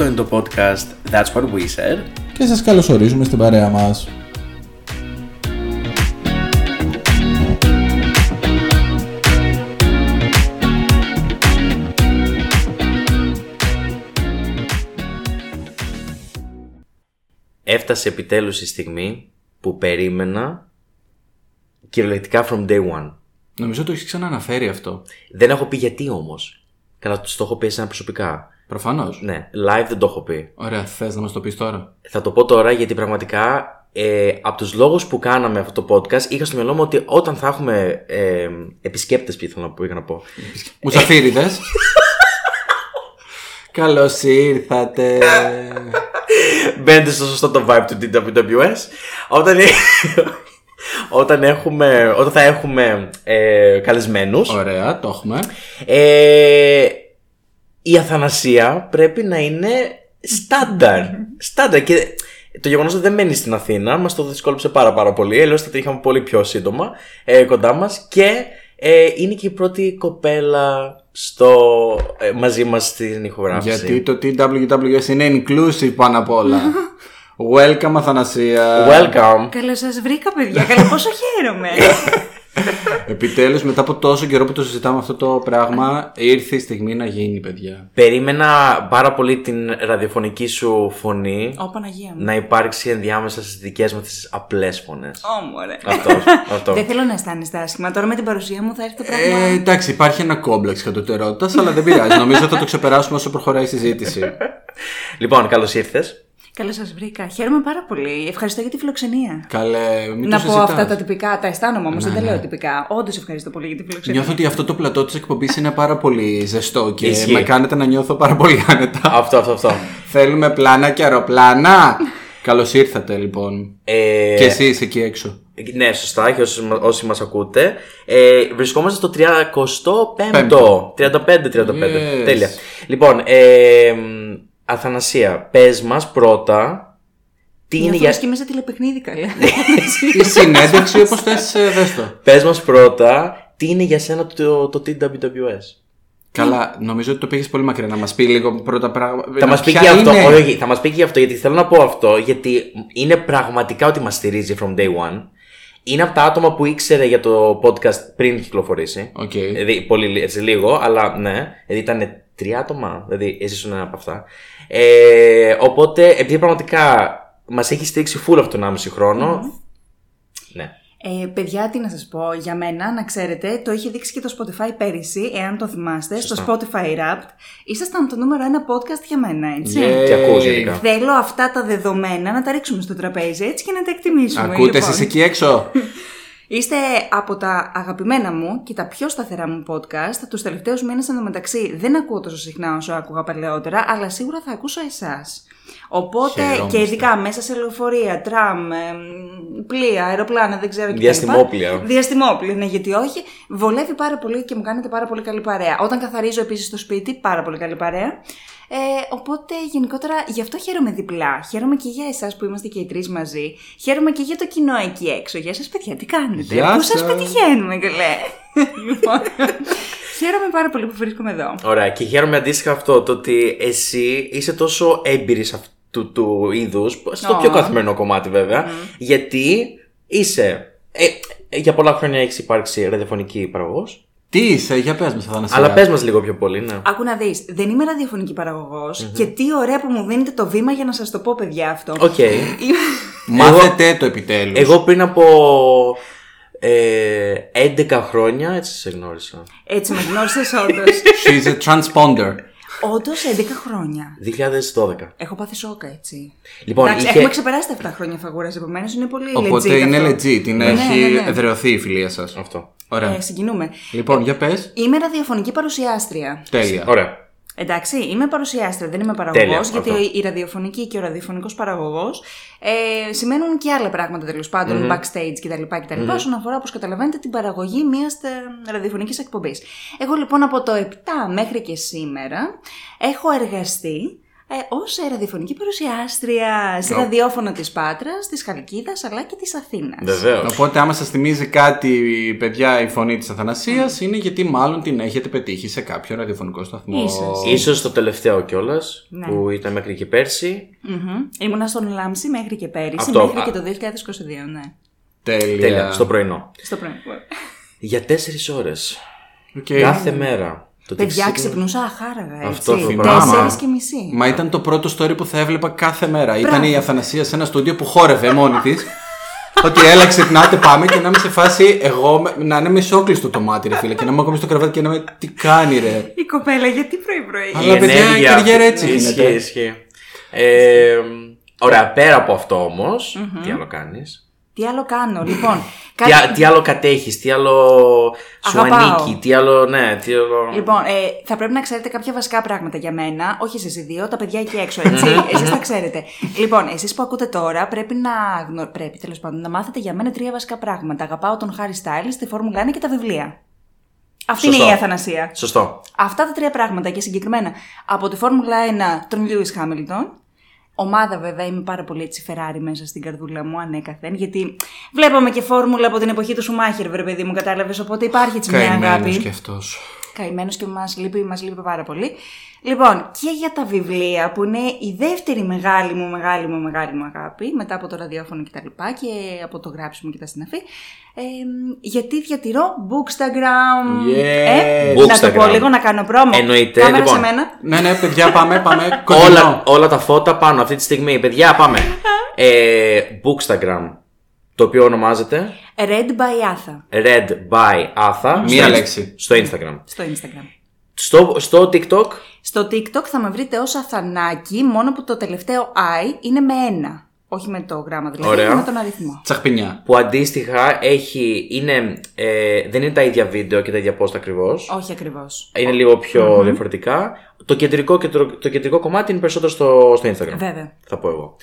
Αυτό είναι το podcast That's What We Said και σας καλωσορίζουμε στην παρέα μας. Έφτασε επιτέλους η στιγμή που περίμενα κυριολεκτικά from day one. Νομίζω το έχεις ξανααναφέρει αυτό. Δεν έχω πει γιατί όμως. Καλά, το έχω πει εσένα προσωπικά. Προφανώς. Ναι, live δεν το έχω πει. Ωραία, θες να μας το πεις τώρα? Θα το πω τώρα γιατί πραγματικά από τους λόγους που κάναμε αυτό το podcast είχα στο μυαλό μου ότι όταν θα έχουμε επισκέπτες, που είχα να πω. Μουσαφίριδες. Καλώς ήρθατε. Μπαίνετε στο σωστό το vibe του DWWS. Όταν θα έχουμε καλεσμένους. Ωραία, το έχουμε. Η Αθανασία πρέπει να είναι στάνταρ. Και το γεγονός ότι δεν μένει στην Αθήνα μας το δυσκόλεψε πάρα πολύ. Αλλιώς θα την είχαμε πολύ πιο σύντομα κοντά μας. Και είναι και η πρώτη κοπέλα μαζί μας στην ηχογράφηση. Γιατί το TWWS είναι inclusive πάνω απ' όλα. Welcome, Αθανασία. Welcome. Καλώς σας βρήκα, παιδιά. Καλά, πόσο χαίρομαι. Επιτέλους, μετά από τόσο καιρό που το συζητάμε αυτό το πράγμα, ήρθε η στιγμή να γίνει, παιδιά. Περίμενα πάρα πολύ την ραδιοφωνική σου φωνή. Ω, Παναγία μου. Να υπάρξει ενδιάμεσα στις δικές μας τις απλές φωνές. Αυτό. Δεν θέλω να αισθάνεστε άσχημα. Τώρα με την παρουσία μου θα έρθει το πράγμα. Εντάξει, υπάρχει ένα κόμπλεξ κατωτερότητας, αλλά δεν πειράζει. Νομίζω θα το ξεπεράσουμε όσο προχωράει η συζήτηση. Λοιπόν, καλώς ήρθες. Καλώς σας βρήκα. Χαίρομαι πάρα πολύ. Ευχαριστώ για τη φιλοξενία. Καλέ, μην να πω συζητάς. Αυτά τα τυπικά, τα αισθάνομαι όμως, δεν τα λέω τυπικά. Όντως ευχαριστώ πολύ για τη φιλοξενία. Νιώθω ότι αυτό το πλατό της εκπομπής είναι πάρα πολύ ζεστό και Ισχύει. Με κάνετε να νιώθω πάρα πολύ άνετα. Αυτό. Θέλουμε πλάνα και αεροπλάνα. Καλώς ήρθατε λοιπόν. Και εσείς εκεί έξω. Ναι, σωστά, και όσοι μας ακούτε. Βρισκόμαστε στο 35ο. 35, yes. Τέλεια. Λοιπόν, Αθανασία, πες μας πρώτα. Τι είναι για. Και μέσα τηλεπαιχνίδι, καλά. Η συνέντευξη, όπως θες, δες το. Πες μας πρώτα, τι είναι για σένα το TWWS. Καλά, νομίζω ότι το πήγες πολύ μακριά. Να μας πει λίγο πρώτα πράγματα. Θα μας πει και αυτό. Όχι, θα μας πει και αυτό, γιατί θέλω να πω αυτό. Γιατί είναι πραγματικά ότι μας στηρίζει from day one. Είναι από τα άτομα που ήξερε για το podcast πριν κυκλοφορήσει. Δηλαδή, πολύ έτσι λίγο, αλλά ναι. Δηλαδή ήταν 3 άτομα, δηλαδή εσύ ήσουν ένα από αυτά. Οπότε, επειδή πραγματικά μας έχει στήριξει full αυτόν τον 1,5 χρόνο. Ναι. Παιδιά, τι να σας πω, για μένα, να ξέρετε, το είχε δείξει και το Spotify πέρυσι, εάν το θυμάστε, στο Spotify Wrapped. Ήσασταν το νούμερο 1 podcast για μένα, έτσι. Και ακούω. Θέλω αυτά τα δεδομένα να τα ρίξουμε στο τραπέζι, έτσι, και να τα εκτιμήσουμε. Ακούτε λοιπόν. Εσείς εκεί έξω. Είστε από τα αγαπημένα μου και τα πιο σταθερά μου podcast. Τους τελευταίους μήνες, εντωμεταξύ, δεν ακούω τόσο συχνά όσο άκουγα παλαιότερα, αλλά σίγουρα θα ακούσω εσάς. Οπότε, και ειδικά μέσα σε λεωφορεία, τραμ, πλοία, αεροπλάνα, δεν ξέρω, Διαστημόπλοια, ναι, γιατί όχι. Βολεύει πάρα πολύ και μου κάνετε πάρα πολύ καλή παρέα. Όταν καθαρίζω επίσης στο σπίτι, πάρα πολύ καλή παρέα. Οπότε γενικότερα γι' αυτό χαίρομαι διπλά. Χαίρομαι και για εσάς που είμαστε και οι τρεις μαζί. Χαίρομαι και για το κοινό εκεί έξω. Γεια σας, παιδιά, τι κάνετε? Πού σας πετυχαίνουμε, καλέ? Λοιπόν, χαίρομαι πάρα πολύ που βρίσκομαι εδώ. Ωραία, και χαίρομαι αντίστοιχα αυτό, το ότι εσύ είσαι τόσο έμπειρη σε αυτού του είδους, στο πιο καθημερινό κομμάτι βέβαια, γιατί είσαι για πολλά χρόνια έχεις υπάρξει ραδιοφωνική παραγωγός. Τι είσαι, για πες μας, Αθανασία. Αλλά πες μας λίγο πιο πολύ, ναι. Άκου να δεις, δεν είμαι ραδιοφωνική παραγωγός και τι ωραία που μου δίνετε το βήμα για να σας το πω, παιδιά, αυτό. Οκ. Μάθετε το επιτέλους. Εγώ πριν από 11 χρόνια έτσι σε γνώρισα. Έτσι με γνώρισες όντως. She's a transponder. Όντως 11 χρόνια. 2012. Έχω πάθει σόκα, έτσι. Λοιπόν, εντάξει, έχουμε ξεπεράσει τα 7 χρόνια φαγούρας, επομένως είναι πολύ legit. Οπότε είναι legit, έχει εδραιωθεί η φιλία σας. Αυτό. Ωραία. Συγκινούμε. Λοιπόν, για πες. Είμαι ραδιοφωνική παρουσιάστρια. Τέλεια. Ωραία. Εντάξει, είμαι παρουσιάστρια, δεν είμαι παραγωγός, γιατί η ραδιοφωνική και ο ραδιοφωνικός παραγωγός σημαίνουν και άλλα πράγματα, τέλος πάντων, backstage κτλ. Όσον αφορά, όπως καταλαβαίνετε, την παραγωγή μιας ραδιοφωνικής εκπομπής. Εγώ λοιπόν από το 7 μέχρι και σήμερα έχω εργαστεί ως ραδιοφωνική παρουσιάστρια σε ραδιόφωνο της Πάτρας, της Χαλκίδας αλλά και της Αθήνας. Βεβαίως. Οπότε άμα σας θυμίζει κάτι, παιδιά, η φωνή της Αθανασίας, είναι γιατί μάλλον την έχετε πετύχει σε κάποιο ραδιοφωνικό σταθμό. Ίσως το τελευταίο κιόλας, ναι, που ήταν μέχρι και πέρσι. Mm-hmm. Ήμουνα στον Λάμση μέχρι και πέρυσι, μέχρι και το 2022, ναι. Τέλεια. Στο πρωινό. Για 4 ώρες. Okay. Κάθε μέρα. Παιδιά, ξυπνούσα αχάραγα. Αυτό το πράγμα. 4:30. Μα ήταν το πρώτο story που θα έβλεπα κάθε μέρα. Μπράβο. Ήταν η Αθανασία σε ένα στούντιο που χόρευε μόνη της. Ότι έλα, ξυπνάτε, πάμε. Και να είμαι σε φάση εγώ να είναι μισόκλειστο το μάτι, ρε φίλε. Και να είμαι ακόμη στο κρεβάτι και να είμαι τι κάνει, ρε. Η κοπέλα, γιατί πρωί-πρωί. Αλλά η παιδιά, η καριέρα έτσι γίνεται. Ισχύει. Ωραία, πέρα από αυτό όμως, τι άλλο κάνεις? Τι άλλο κάνω, λοιπόν. Τι άλλο κατέχεις, τι άλλο σου ανήκει, τι άλλο. Ναι, τι άλλο. Λοιπόν, θα πρέπει να ξέρετε κάποια βασικά πράγματα για μένα. Όχι εσείς οι δύο, τα παιδιά εκεί έξω, έτσι. Εσείς τα ξέρετε. Λοιπόν, εσείς που ακούτε τώρα πρέπει τέλος πάντων να μάθετε για μένα 3 βασικά πράγματα. Αγαπάω τον Χάρι Στάιλς, τη Φόρμουλα 1 και τα βιβλία. Αυτή Σωστό. Είναι η Αθανασία. Σωστό. Αυτά τα 3 πράγματα και συγκεκριμένα από τη Φόρμουλα 1 τον Λιούις Χάμιλτον. Ομάδα, βέβαια, είμαι πάρα πολύ έτσι Φεράρι μέσα στην καρδούλα μου, ανέκαθεν. Γιατί βλέπαμε και φόρμουλα από την εποχή του Σουμάχερ, βρε παιδί μου, κατάλαβες. Οπότε υπάρχει έτσι μια αγάπη. Καημένος και αυτός. Καημένος και μας λείπει πάρα πολύ. Λοιπόν, και για τα βιβλία, που είναι η δεύτερη μεγάλη μου αγάπη, μετά από το ραδιόφωνο κτλ. Και από το γράψιμο και τα συναφή. Γιατί διατηρώ Bookstagram. Να το πω λίγο, να κάνω πρόμο. Εννοείται. Κάμερα λοιπόν, σε μένα. Ναι, παιδιά, πάμε. όλα τα φώτα πάνω αυτή τη στιγμή. Παιδιά, πάμε. Bookstagram, το οποίο ονομάζεται Red by Atha. Μία λέξη. Στο Instagram. Στο TikTok. Στο TikTok θα με βρείτε ως Αθανάκη, μόνο που το τελευταίο I είναι με 1. Όχι με το γράμμα, δηλαδή. Ωραία. Με τον αριθμό. Τσαχπινιά. Που αντίστοιχα δεν είναι τα ίδια βίντεο και τα ίδια post ακριβώς. Όχι ακριβώς. Είναι λίγο πιο διαφορετικά. Το κεντρικό κομμάτι είναι περισσότερο στο Instagram. Βέβαια. Θα πω εγώ.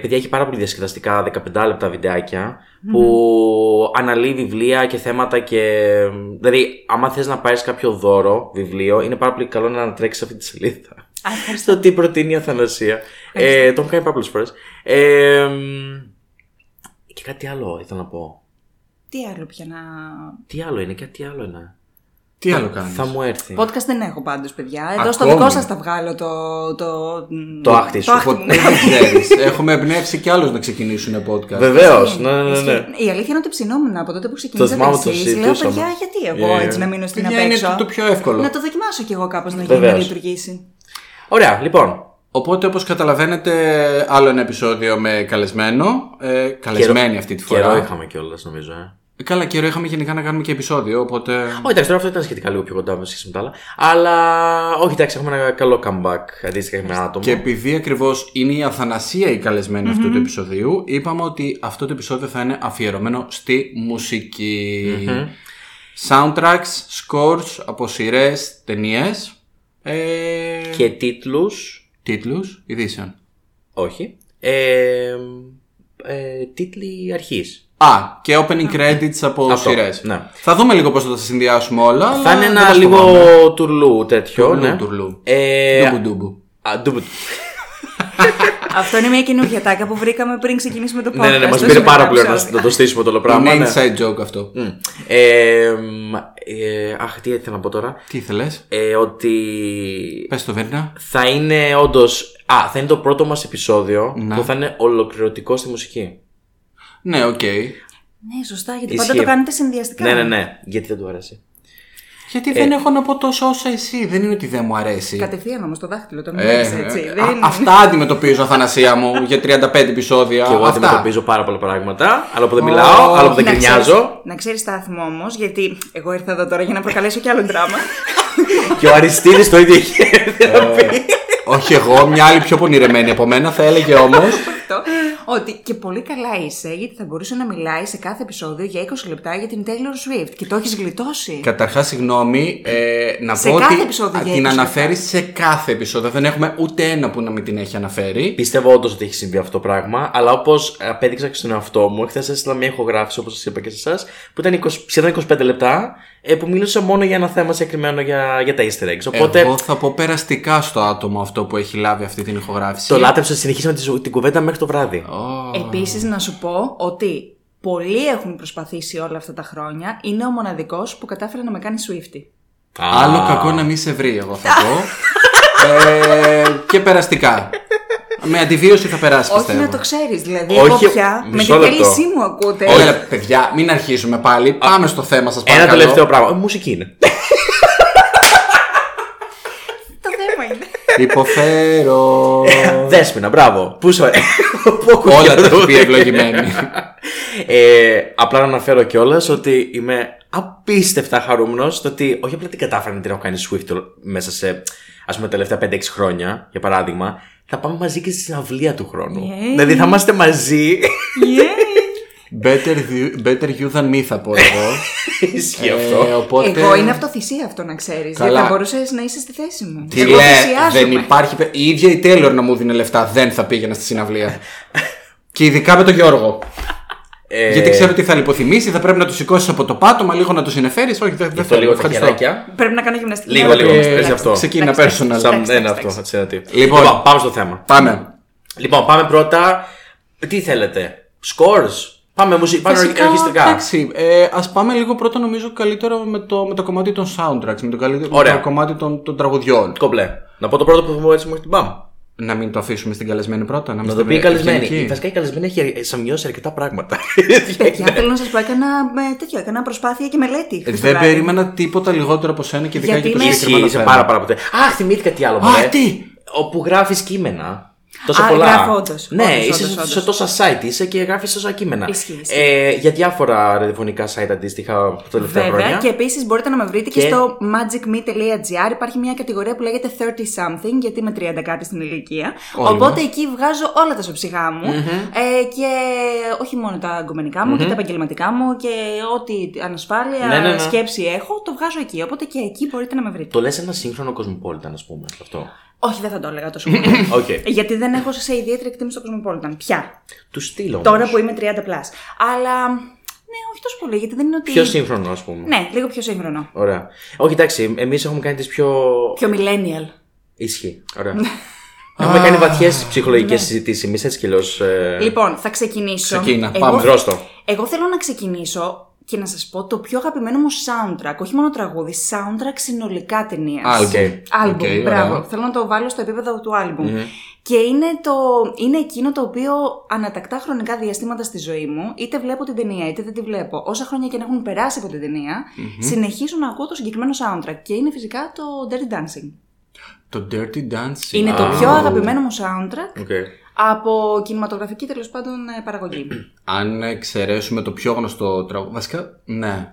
Παιδιά, έχει πάρα πολύ διασκεδαστικά 15 λεπτά βιντεάκια που αναλύει βιβλία και θέματα και. Δηλαδή, άμα θες να πάρεις κάποιο δώρο βιβλίο, είναι πάρα πολύ καλό να ανατρέξεις αυτή τη σελίδα. Στο τι προτείνει η Αθανασία. Το έχω κάνει πάρα πολλές φορές. Και κάτι άλλο ήθελα να πω. Τι άλλο είναι. Τι άλλο κάνεις? Θα μου έρθει. Podcast δεν έχω πάντως, παιδιά. Εδώ στο δικό σας θα βγάλω το άχτη σου. Έχουμε εμπνεύσει κι άλλους να ξεκινήσουν podcast. Βεβαίως, ναι. Η αλήθεια είναι ότι ψινόμουν από τότε που ξεκινήσατε εσείς. Λέω, παιδιά, γιατί εγώ έτσι να μείνω στην απέξω? Είναι το πιο εύκολο. Να το δοκιμάσω κι εγώ κάπως να λειτουργήσει. Ωραία, λοιπόν. Οπότε, όπως καταλαβαίνετε, άλλο ένα επεισόδιο με καλεσμένο. Καλεσμένη αυτή τη φορά. Καιρό είχαμε κιόλας, νομίζω. Καλά, καιρό είχαμε γενικά να κάνουμε και επεισόδιο, οπότε. Όχι, εντάξει, τώρα αυτό ήταν σχετικά λίγο πιο κοντά με σχέση με τα άλλα. Αλλά, όχι, εντάξει, έχουμε ένα καλό comeback αντίστοιχα με άτομα. Και επειδή ακριβώς είναι η Αθανασία η καλεσμένη αυτού του επεισοδίου, είπαμε ότι αυτό το επεισόδιο θα είναι αφιερωμένο στη μουσική. Soundtracks, scores από σειρές, ταινίες. Και τίτλους ειδήσεων. Όχι. Τίτλοι αρχής. Και opening credits από σειρές. Ναι. Θα δούμε λίγο πώς θα τα συνδυάσουμε όλα. Θα είναι ένα λίγο τουρλού τέτοιο. Τουρλού. Ντούμπου. Αυτό είναι μια καινούργια τάκα που βρήκαμε πριν ξεκινήσουμε το podcast. Ναι, μας πήρε πάρα πολύ να το στήσουμε το όλο πράγμα. Είναι inside joke αυτό. Τι ήθελα να πω τώρα. Τι ήθελες? Ότι. Πες το, Βέρνα. Θα είναι όντως. Θα είναι το πρώτο μας επεισόδιο που θα είναι ολοκληρωτικό στη μουσική. Ναι, οκ. Ναι, σωστά, γιατί πάντα το κάνετε συνδυαστικά. Ναι. Γιατί δεν του αρέσει. Γιατί δεν έχω να πω τόσο όσα εσύ. Δεν είναι ότι δεν μου αρέσει. Κατευθείαν όμως το δάχτυλο το μιλάς έτσι. Αυτά αντιμετωπίζω, Αθανασία μου, για 35 επεισόδια. Και εγώ αντιμετωπίζω πάρα πολλά πράγματα. Άλλο που δεν μιλάω, άλλο που δεν κρινιάζω. Να ξέρεις, Στάθμο, όμως, γιατί εγώ ήρθα εδώ τώρα για να προκαλέσω κι άλλο δράμα. Και ο Αριστίδης το ίδιο είχε πει. Όχι εγώ, μια άλλη πιο πονηρεμένη από μένα θα έλεγε όμως αυτό. Ότι και πολύ καλά είσαι, γιατί θα μπορούσε να μιλάει σε κάθε επεισόδιο για 20 λεπτά για την Taylor Swift και το έχεις γλιτώσει. Καταρχάς, συγγνώμη, να πω ότι την αναφέρεις σε κάθε επεισόδιο. Δεν έχουμε ούτε ένα που να μην την έχει αναφέρει. Πιστεύω όντως ότι έχει συμβεί αυτό το πράγμα, αλλά όπως απέδειξα και στον εαυτό μου, χθες έστειλα μια ηχογράφηση, όπως σας είπα και σε εσάς, που ήταν σχεδόν 25 λεπτά, που μιλούσα μόνο για ένα θέμα συγκεκριμένο για τα Easter eggs. Οπότε, εγώ θα πω περαστικά στο άτομο αυτό που έχει λάβει αυτή την ηχογράφηση. Το λάτρεψα, συνεχίσαμε την κουβέντα μέχρι το βράδυ. Επίσης, να σου πω ότι πολλοί έχουν προσπαθήσει όλα αυτά τα χρόνια. Είναι ο μοναδικός που κατάφερε να με κάνει Swiftie. Άλλο κακό να μην σε βρει, εγώ θα πω. Και περαστικά. Με αντιβίωση θα περάσει. Όχι, πιστεύω. Να το ξέρεις, δηλαδή. Όχι, πια. Με την θέλησή μου ακούτε. Ωραία, παιδιά, μην αρχίσουμε πάλι. Πάμε στο θέμα, σας παρακαλώ. Ένα τελευταίο πράγμα. Μουσική είναι. Το θέμα είναι. Υποφέρω. Δέσποινα, μπράβο. Πού σου όλα τα οποία ευλογημένη. Απλά να αναφέρω κιόλας ότι είμαι απίστευτα χαρούμενος στο ότι όχι απλά την κατάφερα να την έχω κάνει Swift μέσα σε, ας πούμε, τα τελευταία 5-6 χρόνια, για παράδειγμα. Θα πάμε μαζί και στη συναυλία του χρόνου. Yeah. Δηλαδή θα είμαστε μαζί. Yeah. Better you than me, θα πω εγώ. Ισχύει αυτό. Οπότε... Εγώ είναι αυτοθυσία αυτό, να ξέρεις. Δεν θα μπορούσες να είσαι στη θέση μου. Τι λέει, δεν υπάρχει. Η ίδια η Taylor να μου δίνει λεφτά, δεν θα πήγαινα στη συναυλία. Και ειδικά με τον Γιώργο. Γιατί ξέρω ότι θα λιποθυμήσει, θα πρέπει να του σηκώσει από το πάτωμα, λίγο να του συνεφέρει. Όχι, δεν θέλω λίγο τα χεράκια. Πρέπει να κάνω γυμναστική. Λίγο. Αυτό. Ξεκίνα personal. Ένα αυτό. Λοιπόν, πάμε στο θέμα. Λοιπόν, πάμε πρώτα. Τι θέλετε, scores. Πάμε ορχιστρικά. Εντάξει, ας πάμε λίγο πρώτα, νομίζω, καλύτερα με το κομμάτι των soundtracks, με το κομμάτι των τραγουδιών. Κομπλέ. Να πω το πρώτο που θα μου έτσι μου την πάμε. Να μην το αφήσουμε στην καλεσμένη πρώτα. Να το πει η καλεσμένη. Βασικά η καλεσμένη έχει σημειώσει αρκετά πράγματα. Παιδιά, θέλω να σας πω, έκανα προσπάθεια και μελέτη. Δεν περίμενα τίποτα λιγότερο από σένα και ειδικά για το συγκεκριμένο θέμα. Πάρα ποτέ. Αχ, θυμήθηκα τι άλλο. Όπου γράφεις κείμενα. Τόσα πολλά. Όντως, ναι, όντως, σε τόσα site είσαι και γράφεις τόσα κείμενα. Ισχύει. Για διάφορα ραδιοφωνικά site αντίστοιχα από τα τελευταία χρόνια. Και επίσης μπορείτε να με βρείτε και στο magicme.gr. Υπάρχει μια κατηγορία που λέγεται 30 something, γιατί είμαι 30 κάτι στην ηλικία. Όλυμα. Οπότε εκεί βγάζω όλα τα σοψιγά μου. Mm-hmm. Και όχι μόνο τα αγκομενικά μου, mm-hmm. και τα επαγγελματικά μου και ό,τι ανασφάλεια, ναι. σκέψη έχω, το βγάζω εκεί. Οπότε και εκεί μπορείτε να με βρείτε. Το λες ένα σύγχρονο κοσμοπόλιτα, α πούμε, αυτό. Όχι, δεν θα το έλεγα τόσο πολύ. Okay. Γιατί δεν έχω σε ιδιαίτερη εκτίμηση στο Cosmopolitan. Πια. Του στείλω. Τώρα που είμαι 30+. Αλλά. Ναι, όχι τόσο πολύ, γιατί δεν είναι ότι. Πιο σύγχρονο, ας πούμε. Ναι, λίγο πιο σύγχρονο. Ωραία. Όχι, εντάξει, εμείς έχουμε κάνει τις πιο. Πιο millennial. Ισχύει. Ωραία. Έχουμε κάνει βαθιές ψυχολογικές συζητήσεις, εμείς έτσι κι αλλιώς. Λοιπόν, θα ξεκινήσω. Πάμε. Εγώ θέλω να ξεκινήσω. Και να σας πω το πιο αγαπημένο μου soundtrack, όχι μόνο τραγούδι, soundtrack συνολικά ταινίας. Άλμπουμ, μπράβο. Θέλω να το βάλω στο επίπεδο του άλμπουμ. Mm-hmm. Και είναι εκείνο το οποίο ανατακτά χρονικά διαστήματα στη ζωή μου, είτε βλέπω την ταινία είτε δεν τη βλέπω. Όσα χρόνια και να έχουν περάσει από την ταινία, mm-hmm. συνεχίζω να ακούω το συγκεκριμένο soundtrack. Και είναι φυσικά το Dirty Dancing. Το Dirty Dancing. Είναι το πιο αγαπημένο μου soundtrack. Okay. Από κινηματογραφική, τέλος πάντων, παραγωγή. Αν εξαιρέσουμε το πιο γνωστό τραγούδι. Βασικά, ναι.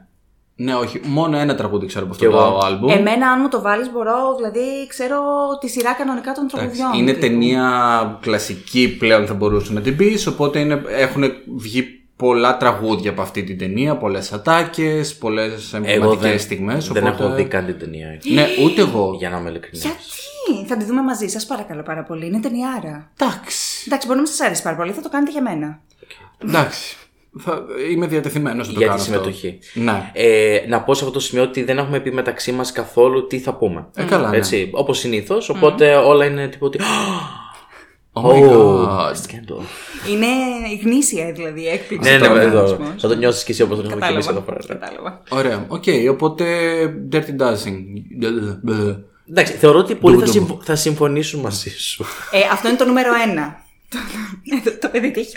Ναι, όχι. Μόνο ένα τραγούδι ξέρω από αυτό το άλμπουμ. Εμένα, αν μου το βάλεις, μπορώ. Δηλαδή, ξέρω τη σειρά κανονικά των τραγουδιών. Είναι ταινία κλασική πλέον, θα μπορούσε να την πεις. Οπότε έχουν βγει πολλά τραγούδια από αυτή την ταινία, πολλές ατάκες, πολλές εμβληματικές στιγμές. Δεν έχω δει καν την ταινία. Ναι, ούτε εγώ. Για να είμαι ειλικρινής. Γιατί? Θα τη δούμε μαζί σας, παρακαλώ πάρα πολύ. Είναι ταινιάρα. Εντάξει, μπορεί να σας αρέσει πάρα πολύ. Θα το κάνετε για μένα. Εντάξει. Είμαι διατεθειμένος να το κάνω. Για τη συμμετοχή. Ναι. Να πω σε αυτό το σημείο ότι δεν έχουμε πει μεταξύ μας καθόλου τι θα πούμε. Καλά. Έτσι, όπως συνήθως. Οπότε όλα είναι τίποτα. Oh my god. Είναι γνήσια, δηλαδή, έκπληξη. Ναι, θα το νιώσεις και εσύ όπως το νιώθω και εμείς εδώ πέρα. Κατάλαβα. Ωραία, οκ, οπότε Dirty Dancing. Εντάξει, θεωρώ ότι πολλοί θα συμφωνήσουν μαζί σου. Αυτό είναι το νούμερο 1. Το παιδί τύχει.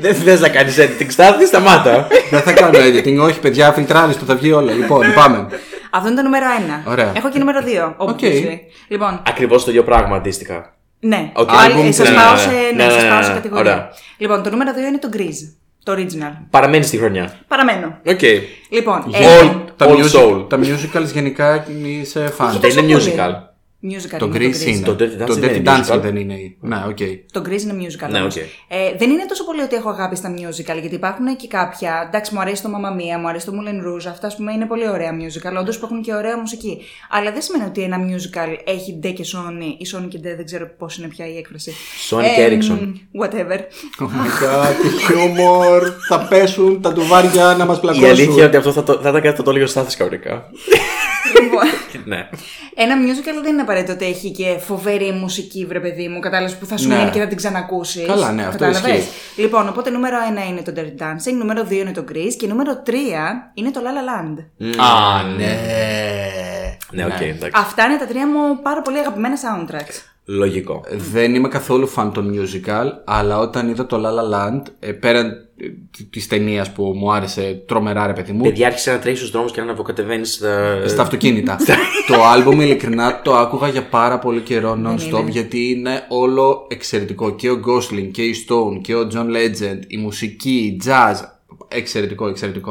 Δεν θες να κάνεις editing, Στάθη, σταμάτα. Δεν θα κάνω editing, όχι παιδιά, φιλτράρεις το, θα βγει όλα. Λοιπόν, πάμε. Αυτό είναι το νούμερο 1. Ωραία. Έχω και νούμερο 2. Ακριβώς το ίδιο πράγμα αντίστοιχα. Ναι, σας πάω σε κατηγορία. Ωραία. Λοιπόν, το νούμερο 2 είναι το Grease, το original. Παραμένει στη χρονιά. Παραμένω. Okay. Λοιπόν, τα musicals γενικά είναι σε φαν. Δεν είναι musical. musical. Το Grease είναι. Το Dirty Dancing δεν είναι. Ναι, οκ. Το Grease είναι musical. Ναι, okay. Δεν είναι τόσο πολύ ότι έχω αγάπη στα musical, γιατί υπάρχουν και κάποια. Εντάξει, μου αρέσει το Mama Mia, μου αρέσει το Moulin Rouge, αυτά ας πούμε είναι πολύ ωραία musical. Όντως που έχουν και ωραία μουσική. Αλλά δεν σημαίνει ότι ένα musical έχει ντε και Sony ή Sony και ντε, δεν ξέρω πώς είναι πια η έκφραση. Sony και Ericsson. Whatever. Oh my god, τι χιούμορ. Θα πέσουν τα ντουβάρια να μας πλακώσουν. Η αλήθεια ότι αυτό θα ήταν κάτι το λίγο στάθη καωρικά. Ναι. Ένα musical δεν είναι απαραίτητο ότι έχει και φοβερή μουσική, βρε παιδί μου, κατάλαβες, που θα σου μείνει και θα την ξανακούσεις. Καλά, ναι, αυτό ισχύει. Λοιπόν, οπότε νούμερο 1 είναι το Dirty Dancing, νούμερο 2 είναι το Grease και νούμερο 3 είναι το La La Land. Α, ναι. Ναι, οκ, εντάξει. Αυτά είναι τα τρία μου πάρα πολύ αγαπημένα soundtracks. Λογικό. Δεν είμαι καθόλου fan των musical, αλλά όταν είδα το La La Land, πέραν τη ταινία που μου άρεσε τρομερά, ρε παιδί μου. Παιδιά, άρχισε να τρέχει στους δρόμους και να αναβοκατεβαίνει στα αυτοκίνητα. Το άλμπουμ, ειλικρινά, το άκουγα για πάρα πολύ καιρό non-stop, γιατί είναι όλο εξαιρετικό. Και ο Gosling και η Stone και ο John Legend, η μουσική, η jazz. Εξαιρετικό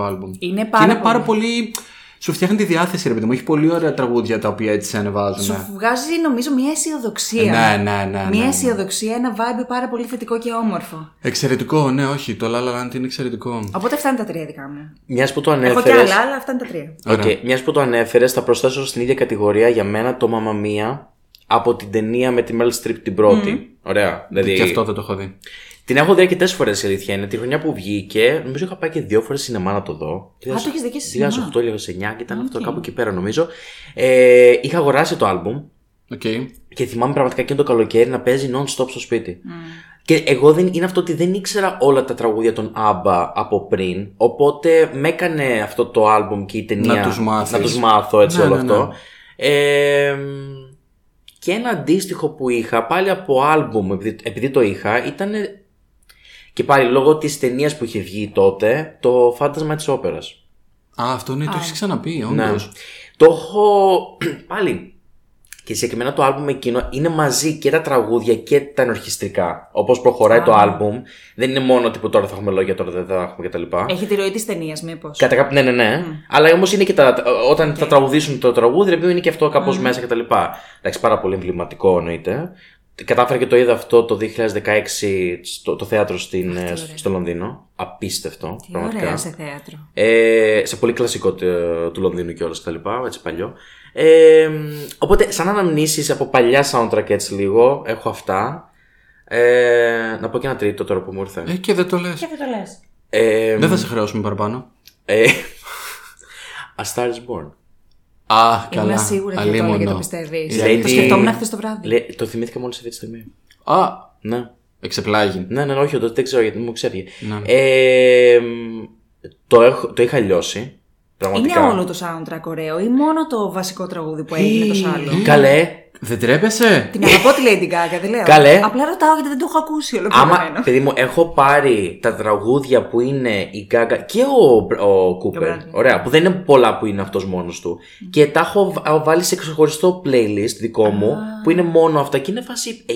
άλμπουμ. Είναι πάρα πολύ. Σου φτιάχνει τη διάθεση, ρε παιδί μου. Έχει πολύ ωραία τραγούδια τα οποία έτσι σε ανεβάζουν. Σου βγάζει, νομίζω, μια αισιοδοξία. Ναι. Μια αισιοδοξία, ένα vibe πάρα πολύ θετικό και όμορφο. Εξαιρετικό, ναι, όχι. Το La La Land είναι εξαιρετικό. Οπότε αυτά είναι τα τρία δικά μου. Μιας που το ανέφερες. Έχω και άλλα, αλλά αυτά είναι τα τρία. Okay. Μιας που το ανέφερες, θα προσθέσω στην ίδια κατηγορία για μένα το Mama Mia από την ταινία με τη Meryl Streep την πρώτη. Mm. Ωραία. Δηλαδή. Και αυτό δεν το έχω δει. Την έχω δει αρκετές φορές, η αλήθεια είναι. Τη χρονιά που βγήκε, νομίζω είχα πάει και 2 φορές σινεμά να το δω. Α, το έχεις δει και σινεμά. 2008, 2009 και ήταν αυτό κάπου εκεί πέρα, νομίζω. Είχα αγοράσει το άλμπουμ. Okay. Και θυμάμαι πραγματικά και το καλοκαίρι να παίζει non-stop στο σπίτι. Και εγώ είναι αυτό ότι δεν ήξερα όλα τα τραγούδια των ABBA από πριν. Οπότε με έκανε αυτό το άλμπουμ και η ταινία να τους μάθω έτσι όλο αυτό. Και ένα αντίστοιχο που είχα πάλι από άλμπουμ, επειδή το είχα, ήταν. Και πάλι λόγω της ταινίας που είχε βγει τότε, το Φάντασμα της Όπερας. Α, αυτό ναι, το έχεις ξαναπεί, όντως. Ναι. Το έχω πάλι. Και συγκεκριμένα το άλμπουμ εκείνο είναι μαζί και τα τραγούδια και τα ενορχιστρικά. Όπως προχωράει το άλμπουμ, δεν είναι μόνο ότι τώρα θα έχουμε λόγια, τώρα δεν θα έχουμε κτλ. Έχει τη ροή της ταινίας, μήπως. Κατά κάποιο ναι. Αλλά όμως είναι και όταν θα τραγουδήσουν το τραγούδι, επειδή είναι και αυτό κάπως μέσα κτλ. Εντάξει, πάρα πολύ εμβληματικό εννοείται. Κατάφερα και το είδα αυτό το 2016 το θέατρο στο Λονδίνο. Απίστευτο. Τι πραγματικά. Ωραία σε θέατρο. Σε πολύ κλασικό του Λονδίνου και όλα τα λοιπά, έτσι παλιό. Οπότε, σαν αναμνήσεις από παλιά soundtrack έτσι λίγο, έχω αυτά. Να πω και ένα τρίτο τώρα που μου ήρθε. Και δεν το λες. Δεν θα σε χρεώσουμε παραπάνω. A Star is Born. Α, καλά. Είμαι σίγουρη ότι το πιστεύεις. Το σκεφτόμουν χθες το βράδυ. Το θυμήθηκα μόλις αυτή τη στιγμή. Α, ναι. Εξεπλάγει. Ναι, όχι, δεν ξέρω γιατί μου ξέρει. Το είχα λιώσει. Πραγματικά. Είναι όλο το soundtrack ωραίο ή μόνο το βασικό τραγούδι που έγινε το σάλο? Καλέ. Δεν τρέπεσαι. Την αγαπώ τη Lady Gaga, δεν λέω. Καλέ. Απλά ρωτάω γιατί δεν το έχω ακούσει όλο. Άμα, παιδί μου, έχω πάρει τα τραγούδια που είναι η Gaga και ο Cooper. Ωραία, που δεν είναι πολλά που είναι αυτός μόνος του. Και τα έχω βάλει σε ξεχωριστό playlist δικό μου που είναι μόνο αυτά και είναι φάση 9.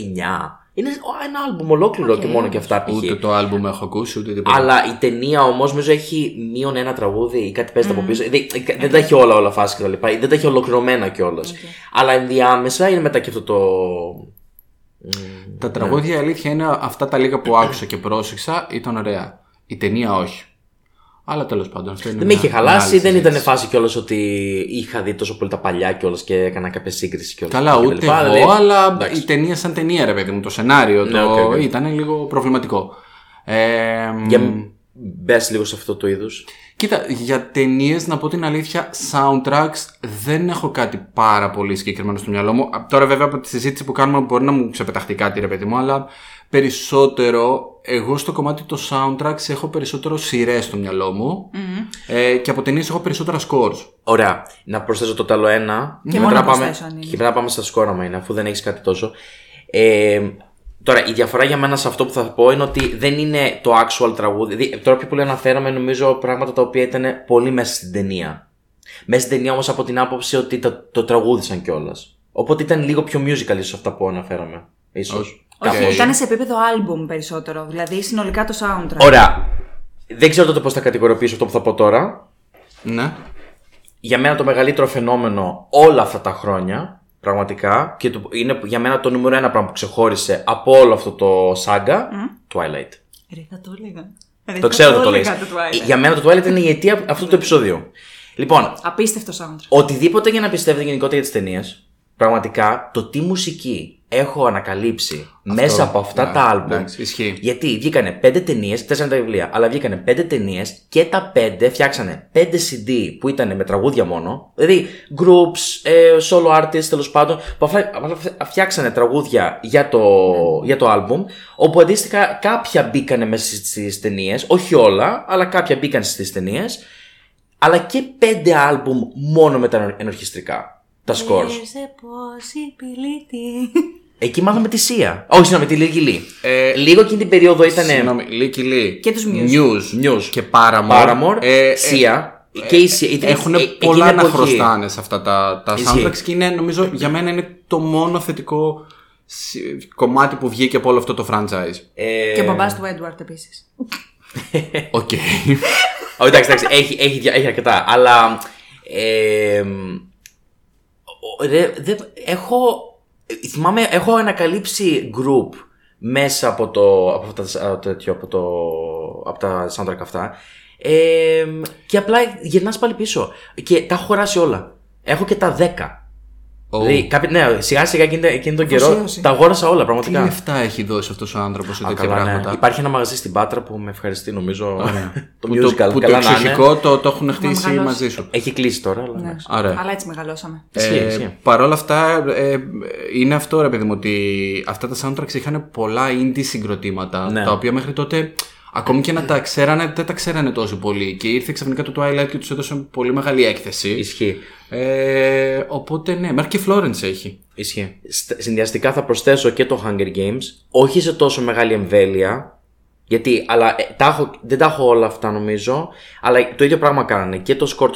Είναι ένα άλμπουμ ολόκληρο και μόνο και αυτά πηγαίνει. Ούτε το άλμπουμ έχω ακούσει, ούτε τίποτα. Αλλά η ταινία όμως νομίζω έχει μείον ένα τραγούδι ή κάτι παίζεται από πίσω. Δεν τα έχει όλα φάση και τα λοιπά. Δεν τα έχει ολοκληρωμένα κιόλας. Αλλά ενδιάμεσα είναι μετά και αυτό το. Τα τραγούδια η αλήθεια είναι αυτά τα λίγα που άκουσα και πρόσεξα ήταν ωραία. Η ταινία όχι. Αλλά τέλος πάντων αυτό είναι. Δεν με είχε χαλάσει, δεν ήταν φάση κιόλας ότι είχα δει τόσο πολύ τα παλιά κιόλας και έκανα κάποια σύγκριση κιόλας. Καλά, ούτε εγώ, αλλά η ταινία σαν ταινία, ρε παιδί μου, το σενάριο ήταν λίγο προβληματικό. Μπες λίγο σε αυτό το είδος. Κοίτα, για ταινίες να πω την αλήθεια, soundtracks δεν έχω κάτι πάρα πολύ συγκεκριμένο στο μυαλό μου. Τώρα βέβαια από τη συζήτηση που κάνουμε μπορεί να μου ξεπεταχτεί κάτι, ρε παιδί μου, αλλά περισσότερο εγώ στο κομμάτι των soundtracks έχω περισσότερο σειρές στο μυαλό μου και από ταινίες έχω περισσότερα scores. Ωραία, να προσθέσω το τέλος ένα και μετά πάμε στα σκόρα μου, αφού δεν έχεις κάτι τόσο. Τώρα, η διαφορά για μένα σε αυτό που θα πω είναι ότι δεν είναι το actual τραγούδι. Δηλαδή, τώρα πιο πολύ αναφέραμε νομίζω πράγματα τα οποία ήταν πολύ μέσα στην ταινία. Μέσα στην ταινία όμως από την άποψη ότι το τραγούδισαν κιόλας. Οπότε ήταν λίγο πιο musical ίσως αυτά που αναφέραμε. Ίσως. Όχι, ήταν σε επίπεδο album περισσότερο. Δηλαδή συνολικά το soundtrack. Ωραία. Δεν ξέρω τότε πώς θα κατηγοροποιήσω αυτό που θα πω τώρα. Ναι. Για μένα το μεγαλύτερο φαινόμενο όλα αυτά τα χρόνια Πραγματικά. Και είναι για μένα το νούμερο ένα πράγμα που ξεχώρισε από όλο αυτό το σάγκα. Twilight. Ρε, θα το έλεγα. Το ξέρω ότι το λέει. Για μένα το Twilight είναι η αιτία αυτού του επεισοδίου. Λοιπόν. Απίστευτο soundtrack. Οτιδήποτε για να πιστεύετε γενικότερα για τις ταινίες, πραγματικά το τι μουσική έχω ανακαλύψει αυτό, μέσα από αυτά τα άλμπουμ. Γιατί βγήκανε 5 ταινίες, 4 τα βιβλία, αλλά βγήκανε 5 ταινίες και τα 5 φτιάξανε 5 CD που ήταν με τραγούδια μόνο. Δηλαδή groups, solo artists, τέλος πάντων, που φτιάξανε τραγούδια για το άλμπουμ. Όπου αντίστοιχα κάποια μπήκανε μέσα στις ταινίες, όχι όλα, αλλά κάποια μπήκαν στις ταινίες. Αλλά και 5 άλμπουμ μόνο με τα ενορχιστρικά. Τα σκορς. Εκεί μάθαμε τη Sia. Όχι, συγγνώμη, τη Λίγκι Λί. Λίγο εκείνη την περίοδο ήταν. Συγγνώμη, Λίγκι Λί. Και τους Muse. Και Paramore. Sia. Έχουν πολλά να χρωστάνε σε αυτά τα soundtracks και είναι, νομίζω, για μένα είναι το μόνο θετικό κομμάτι που βγήκε από όλο αυτό το franchise. Και ο μπαμπάς του Edward επίσης. Οκ. Εντάξει, έχει αρκετά. Αλλά έχω ανακαλύψει group μέσα από τα soundtrack αυτά και απλά γυρνάς πάλι πίσω. Και τα έχω χωράσει όλα. Έχω και τα 10. Oh. Δηλαδή, ναι, σιγά σιγά εκείνη τον καιρό τα αγόρασα όλα πραγματικά. Τι λεφτά έχει δώσει αυτός ο άνθρωπος σε τέτοια πράγματα. Ναι. Υπάρχει ένα μαγαζί στην Πάτρα που με ευχαριστεί νομίζω. Το musical. Που καλά το εξοχικό το έχουν χτίσει μαζί σου. Έχει κλείσει τώρα. Αλλά, ναι. Αλλά έτσι μεγαλώσαμε. Παρ' όλα αυτά είναι αυτό ρε παιδί μου, ότι αυτά τα soundtracks είχαν πολλά indie συγκροτήματα, ναι. Τα οποία μέχρι τότε ακόμη και να τα ξέρανε, δεν τα ξέρανε τόσο πολύ. Και ήρθε ξαφνικά το Twilight και τους έδωσε πολύ μεγάλη έκθεση. Ισχύει. Οπότε ναι, μέχρι και Florence έχει. Ισχύει. Συνδυαστικά θα προσθέσω και το Hunger Games. Όχι σε τόσο μεγάλη εμβέλεια. Γιατί, αλλά δεν τα έχω όλα αυτά νομίζω. Αλλά το ίδιο πράγμα κάνανε. Και το score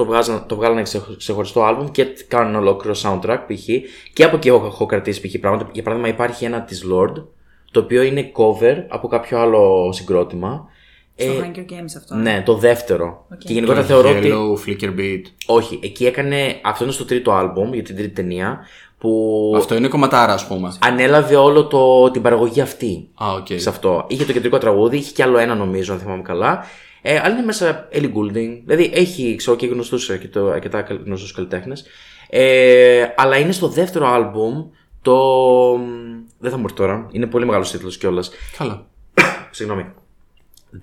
το βγάλανε ξεχωριστό album και κάνανε ολόκληρο soundtrack π.χ. Και από εκεί έχω κρατήσει π.χ. πράγματα. Για παράδειγμα, υπάρχει ένα της Lord, το οποίο είναι cover από κάποιο άλλο συγκρότημα. Στο Hunger Games αυτό. Ναι, το δεύτερο. Okay. Και γενικότερα θεωρώ ότι. Hello, Flicker Beat. Όχι, εκεί έκανε. Αυτό είναι στο τρίτο άλμπουμ, για την τρίτη ταινία. Που αυτό είναι κομματάρα, ας πούμε. Ανέλαβε όλο την παραγωγή αυτή. Okay. Σε αυτό. Είχε το κεντρικό τραγούδι, είχε κι άλλο ένα νομίζω, αν θυμάμαι καλά. Αλλά είναι μέσα Ellie Goulding. Δηλαδή έχει ξέρω, και γνωστούς αρκετά γνωστούς καλλιτέχνες. Αλλά είναι στο δεύτερο άλμπουμ. Δεν θα μου έρθει τώρα. Είναι πολύ μεγάλος τίτλος κιόλας. Καλά. Συγγνώμη.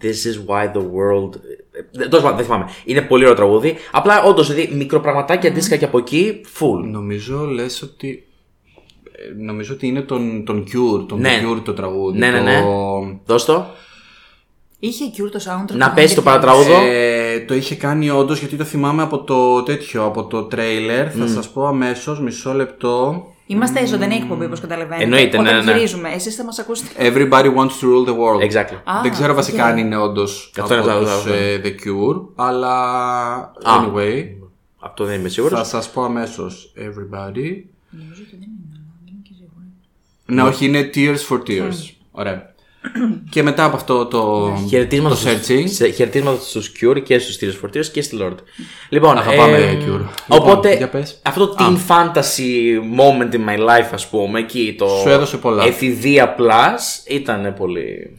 This is why the world. Δεν θυμάμαι. Είναι πολύ ωραίο τραγούδι. Απλά όντως, δηλαδή μικροπραγματάκια αντίστοιχα και από εκεί, full. Νομίζω λες ότι. Νομίζω ότι είναι τον Cure. Τον ναι. Cure το τραγούδι. Ναι. Δώσ' το. Είχε Cure το soundtrack. Να πέσει το παρατράγουδο. Το είχε κάνει όντως γιατί το θυμάμαι από το τέτοιο, από το τρέιλερ. Θα σας πω αμέσως, μισό λεπτό. Είμαστε ζωντανή εκπομπή, όπως καταλαβαίνετε. Εννοείται, ναι. Γυρίζουμε. Εσείς θα μας ακούσετε. Everybody wants to rule the world. Exactly. Δεν ξέρω βασικά αν είναι όντως από τους The Cure, αλλά anyway. Αυτό δεν είμαι σίγουρος. Θα σας πω αμέσως. Everybody. Νομίζω ότι δεν είναι. Ναι, όχι, είναι Tears for Tears. Ωραία. Και μετά από αυτό το searching. Χαιρετίσματα στους Cure και στους Tears for Tears και στη Lord. Λοιπόν, αγαπάμε Cure. Οπότε αυτό το teen fantasy moment in my life, ας πούμε, εκεί το σου έδωσε πολλά. Εφηδεία plus ήταν πολύ.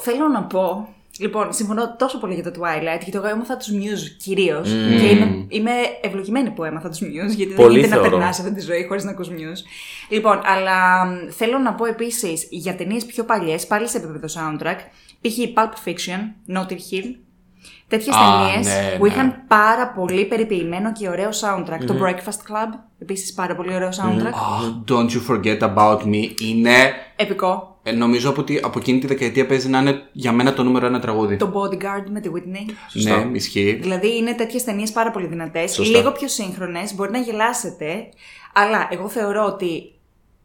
Θέλω να πω. Λοιπόν, συμφωνώ τόσο πολύ για το Twilight, γιατί εγώ έμαθα τους Muse κυρίως. Και είμαι ευλογημένη που έμαθα τους Muse, γιατί πολύ δεν γίνεται να περνάς αυτή τη ζωή χωρίς να ακούς Muse. Λοιπόν, αλλά θέλω να πω επίσης για ταινίες πιο παλιές, πάλι σε επίπεδο soundtrack, π.χ. Pulp Fiction, Notting Hill, τέτοιες ταινίες που είχαν πάρα πολύ περιποιημένο και ωραίο soundtrack. Το Breakfast Club, επίσης πάρα πολύ ωραίο soundtrack. Oh, don't you forget about me, είναι επικό. Νομίζω ότι από εκείνη τη δεκαετία παίζει να είναι για μένα το νούμερο ένα τραγούδι. Το Bodyguard με τη Whitney. Σωστό. Ναι, ισχύει. Δηλαδή είναι τέτοιες ταινίες πάρα πολύ δυνατές. Σωστά. Λίγο πιο σύγχρονες, μπορεί να γελάσετε, αλλά εγώ θεωρώ ότι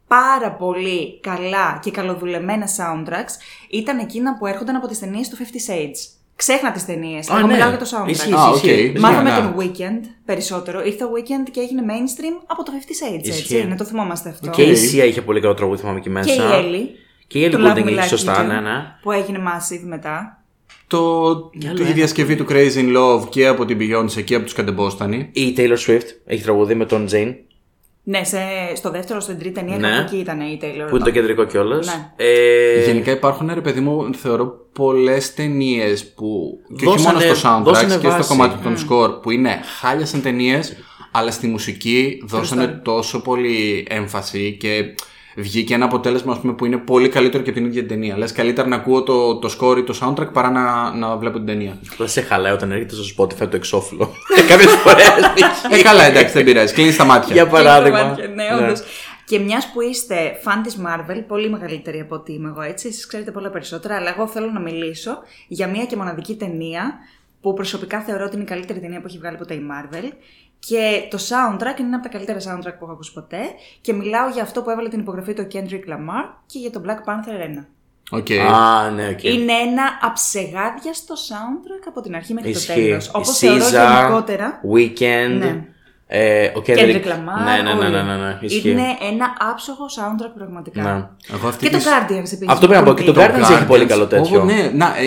πάρα πολύ καλά και καλοδουλεμένα soundtracks ήταν εκείνα που έρχονταν από τις ταινίες του 50 Shades. Ξέχνα τις ταινίες, εγώ μιλάω για το soundtrack. Μάθαμε τον Weekend περισσότερο. Ήρθε ο Weekend και έγινε mainstream από το 50 Shades, έτσι, να το θυμόμαστε αυτό. Και η Sia είχε πολύ καλό τραγούδι, θυμάμαι εκεί μέσα. Και η Ellie. Και η Ellie Goulding, σωστά, ναι. Που έγινε massive μετά. τη διασκευή του Crazy in Love και από την Beyoncé και από τους Κατεμπόστανοι. Η Taylor Swift έχει τραγουδί με τον Jane. Ναι, στο δεύτερο, στην τρίτη ταινία, ναι, εκεί ήταν η Taylor. Που είναι το κεντρικό κιόλας. Ναι. Γενικά υπάρχουν, ρε παιδί μου, θεωρώ πολλές ταινίες που. Και όχι μόνο στο soundtrack και στο κομμάτι των σκορ που είναι χάλια σαν ταινίες, αλλά στη μουσική δώσανε τόσο πολύ έμφαση και βγήκε ένα αποτέλεσμα, ας πούμε, που είναι πολύ καλύτερο και από την ίδια την ταινία. Λες καλύτερα να ακούω το σκορ ή το soundtrack παρά να βλέπω την ταινία. Δεν σε χαλάει όταν έρχεται στο Spotify το εξώφυλλο. Κάποιες φορές. Καλά, εντάξει, δεν πειράζει. Κλείνεις τα μάτια. Για παράδειγμα. Ναι, όντως. Και μιας που είστε φαν της Marvel, πολύ μεγαλύτερη από ότι είμαι εγώ, έτσι, εσείς ξέρετε πολλά περισσότερα, αλλά εγώ θέλω να μιλήσω για μία και μοναδική ταινία που προσωπικά θεωρώ ότι είναι η καλύτερη ταινία που έχει βγάλει ποτέ η Marvel. Και το soundtrack είναι ένα από τα καλύτερα soundtrack που έχω ακούσει ποτέ. Και μιλάω για αυτό που έβαλε την υπογραφή του Kendrick Lamar και για τον Black Panther 1. Είναι ένα αψεγάδια στο soundtrack από την αρχή μέχρι το τέλος. Όπως θεωρώ γενικότερα. Weekend. Ναι. Ο Kendrick Lamar. Ναι. Είναι ένα άψογο soundtrack πραγματικά. Ναι. Και το Guardians επίσης. Αυτό πρέπει να πω. Και το Guardians έχει πολύ καλό τέτοιο.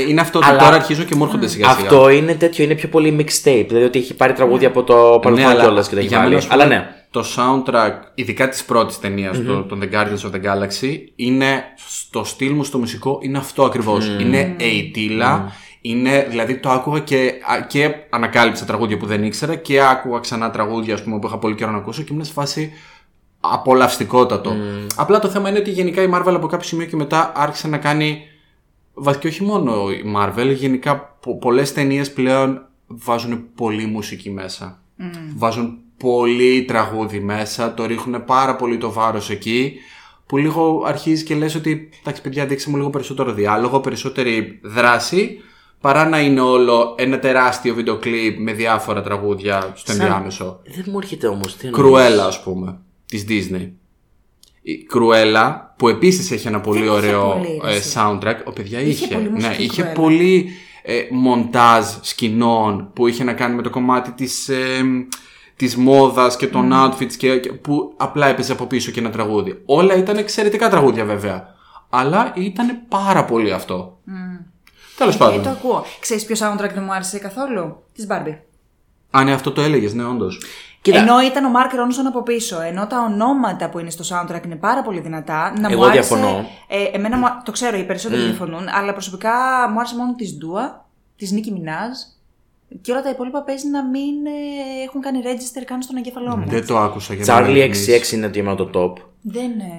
Είναι αυτό που τώρα αρχίζω και μου έρχονται σιγά-σιγά. Αυτό είναι τέτοιο, είναι πιο πολύ mixtape. Δηλαδή ότι έχει πάρει τραγούδια από το παρελθόν κιόλας και τα έχει βάλει. Αλλά ναι. Το soundtrack, ειδικά της πρώτης ταινίας, των The Guardians of the Galaxy, είναι στο στυλ μου, στο μουσικό, είναι αυτό ακριβώς. Είναι αιτήλα. Είναι, δηλαδή το άκουγα και ανακάλυψα τραγούδια που δεν ήξερα και άκουγα ξανά τραγούδια, ας πούμε, που είχα πολύ καιρό να ακούσω και ήμουν σε φάση απολαυστικότατο. Απλά το θέμα είναι ότι γενικά η Marvel από κάποιο σημείο και μετά άρχισε να κάνει, και όχι μόνο η Marvel, γενικά πολλές ταινίες πλέον βάζουν πολύ μουσική μέσα. Βάζουν πολύ τραγούδι μέσα, το ρίχνουν πάρα πολύ το βάρος εκεί, που λίγο αρχίζει και λες ότι εντάξει παιδιά, δείξε μου λίγο περισσότερο διάλογο, περισσότερη δράση, παρά να είναι όλο ένα τεράστιο βίντεο κλιπ με διάφορα τραγούδια στο ενδιάμεσο. Δεν μου έρχεται όμως. Κρουέλα, ας πούμε, της Disney. Η Κρουέλα, που επίσης έχει ένα πολύ ωραίο soundtrack. Ο παιδιά είχε πολύ μοντάζ σκηνών που είχε να κάνει με το κομμάτι της μόδας και των outfits που απλά έπαιζε από πίσω και ένα τραγούδι. Όλα ήταν εξαιρετικά τραγούδια βέβαια, αλλά ήταν πάρα πολύ αυτό. Τέλος πάντων. Το ακούω. Ξέρεις ποιο soundtrack δεν μου άρεσε καθόλου? Της Barbie. Α, ναι, αυτό το έλεγες, ναι, όντως. Κοίτα. Ενώ ήταν ο Mark Ronson από πίσω, ενώ τα ονόματα που είναι στο soundtrack είναι πάρα πολύ δυνατά. Εγώ διαφωνώ. Εμένα το ξέρω, οι περισσότεροι διαφωνούν, αλλά προσωπικά μου άρεσε μόνο της Dua, της Nicki Minaj. Και όλα τα υπόλοιπα παίζει να μην έχουν κάνει register καν στον εγκέφαλό μου. Δεν το άκουσα για να μην. Charlie XX είναι το γεμάτο top.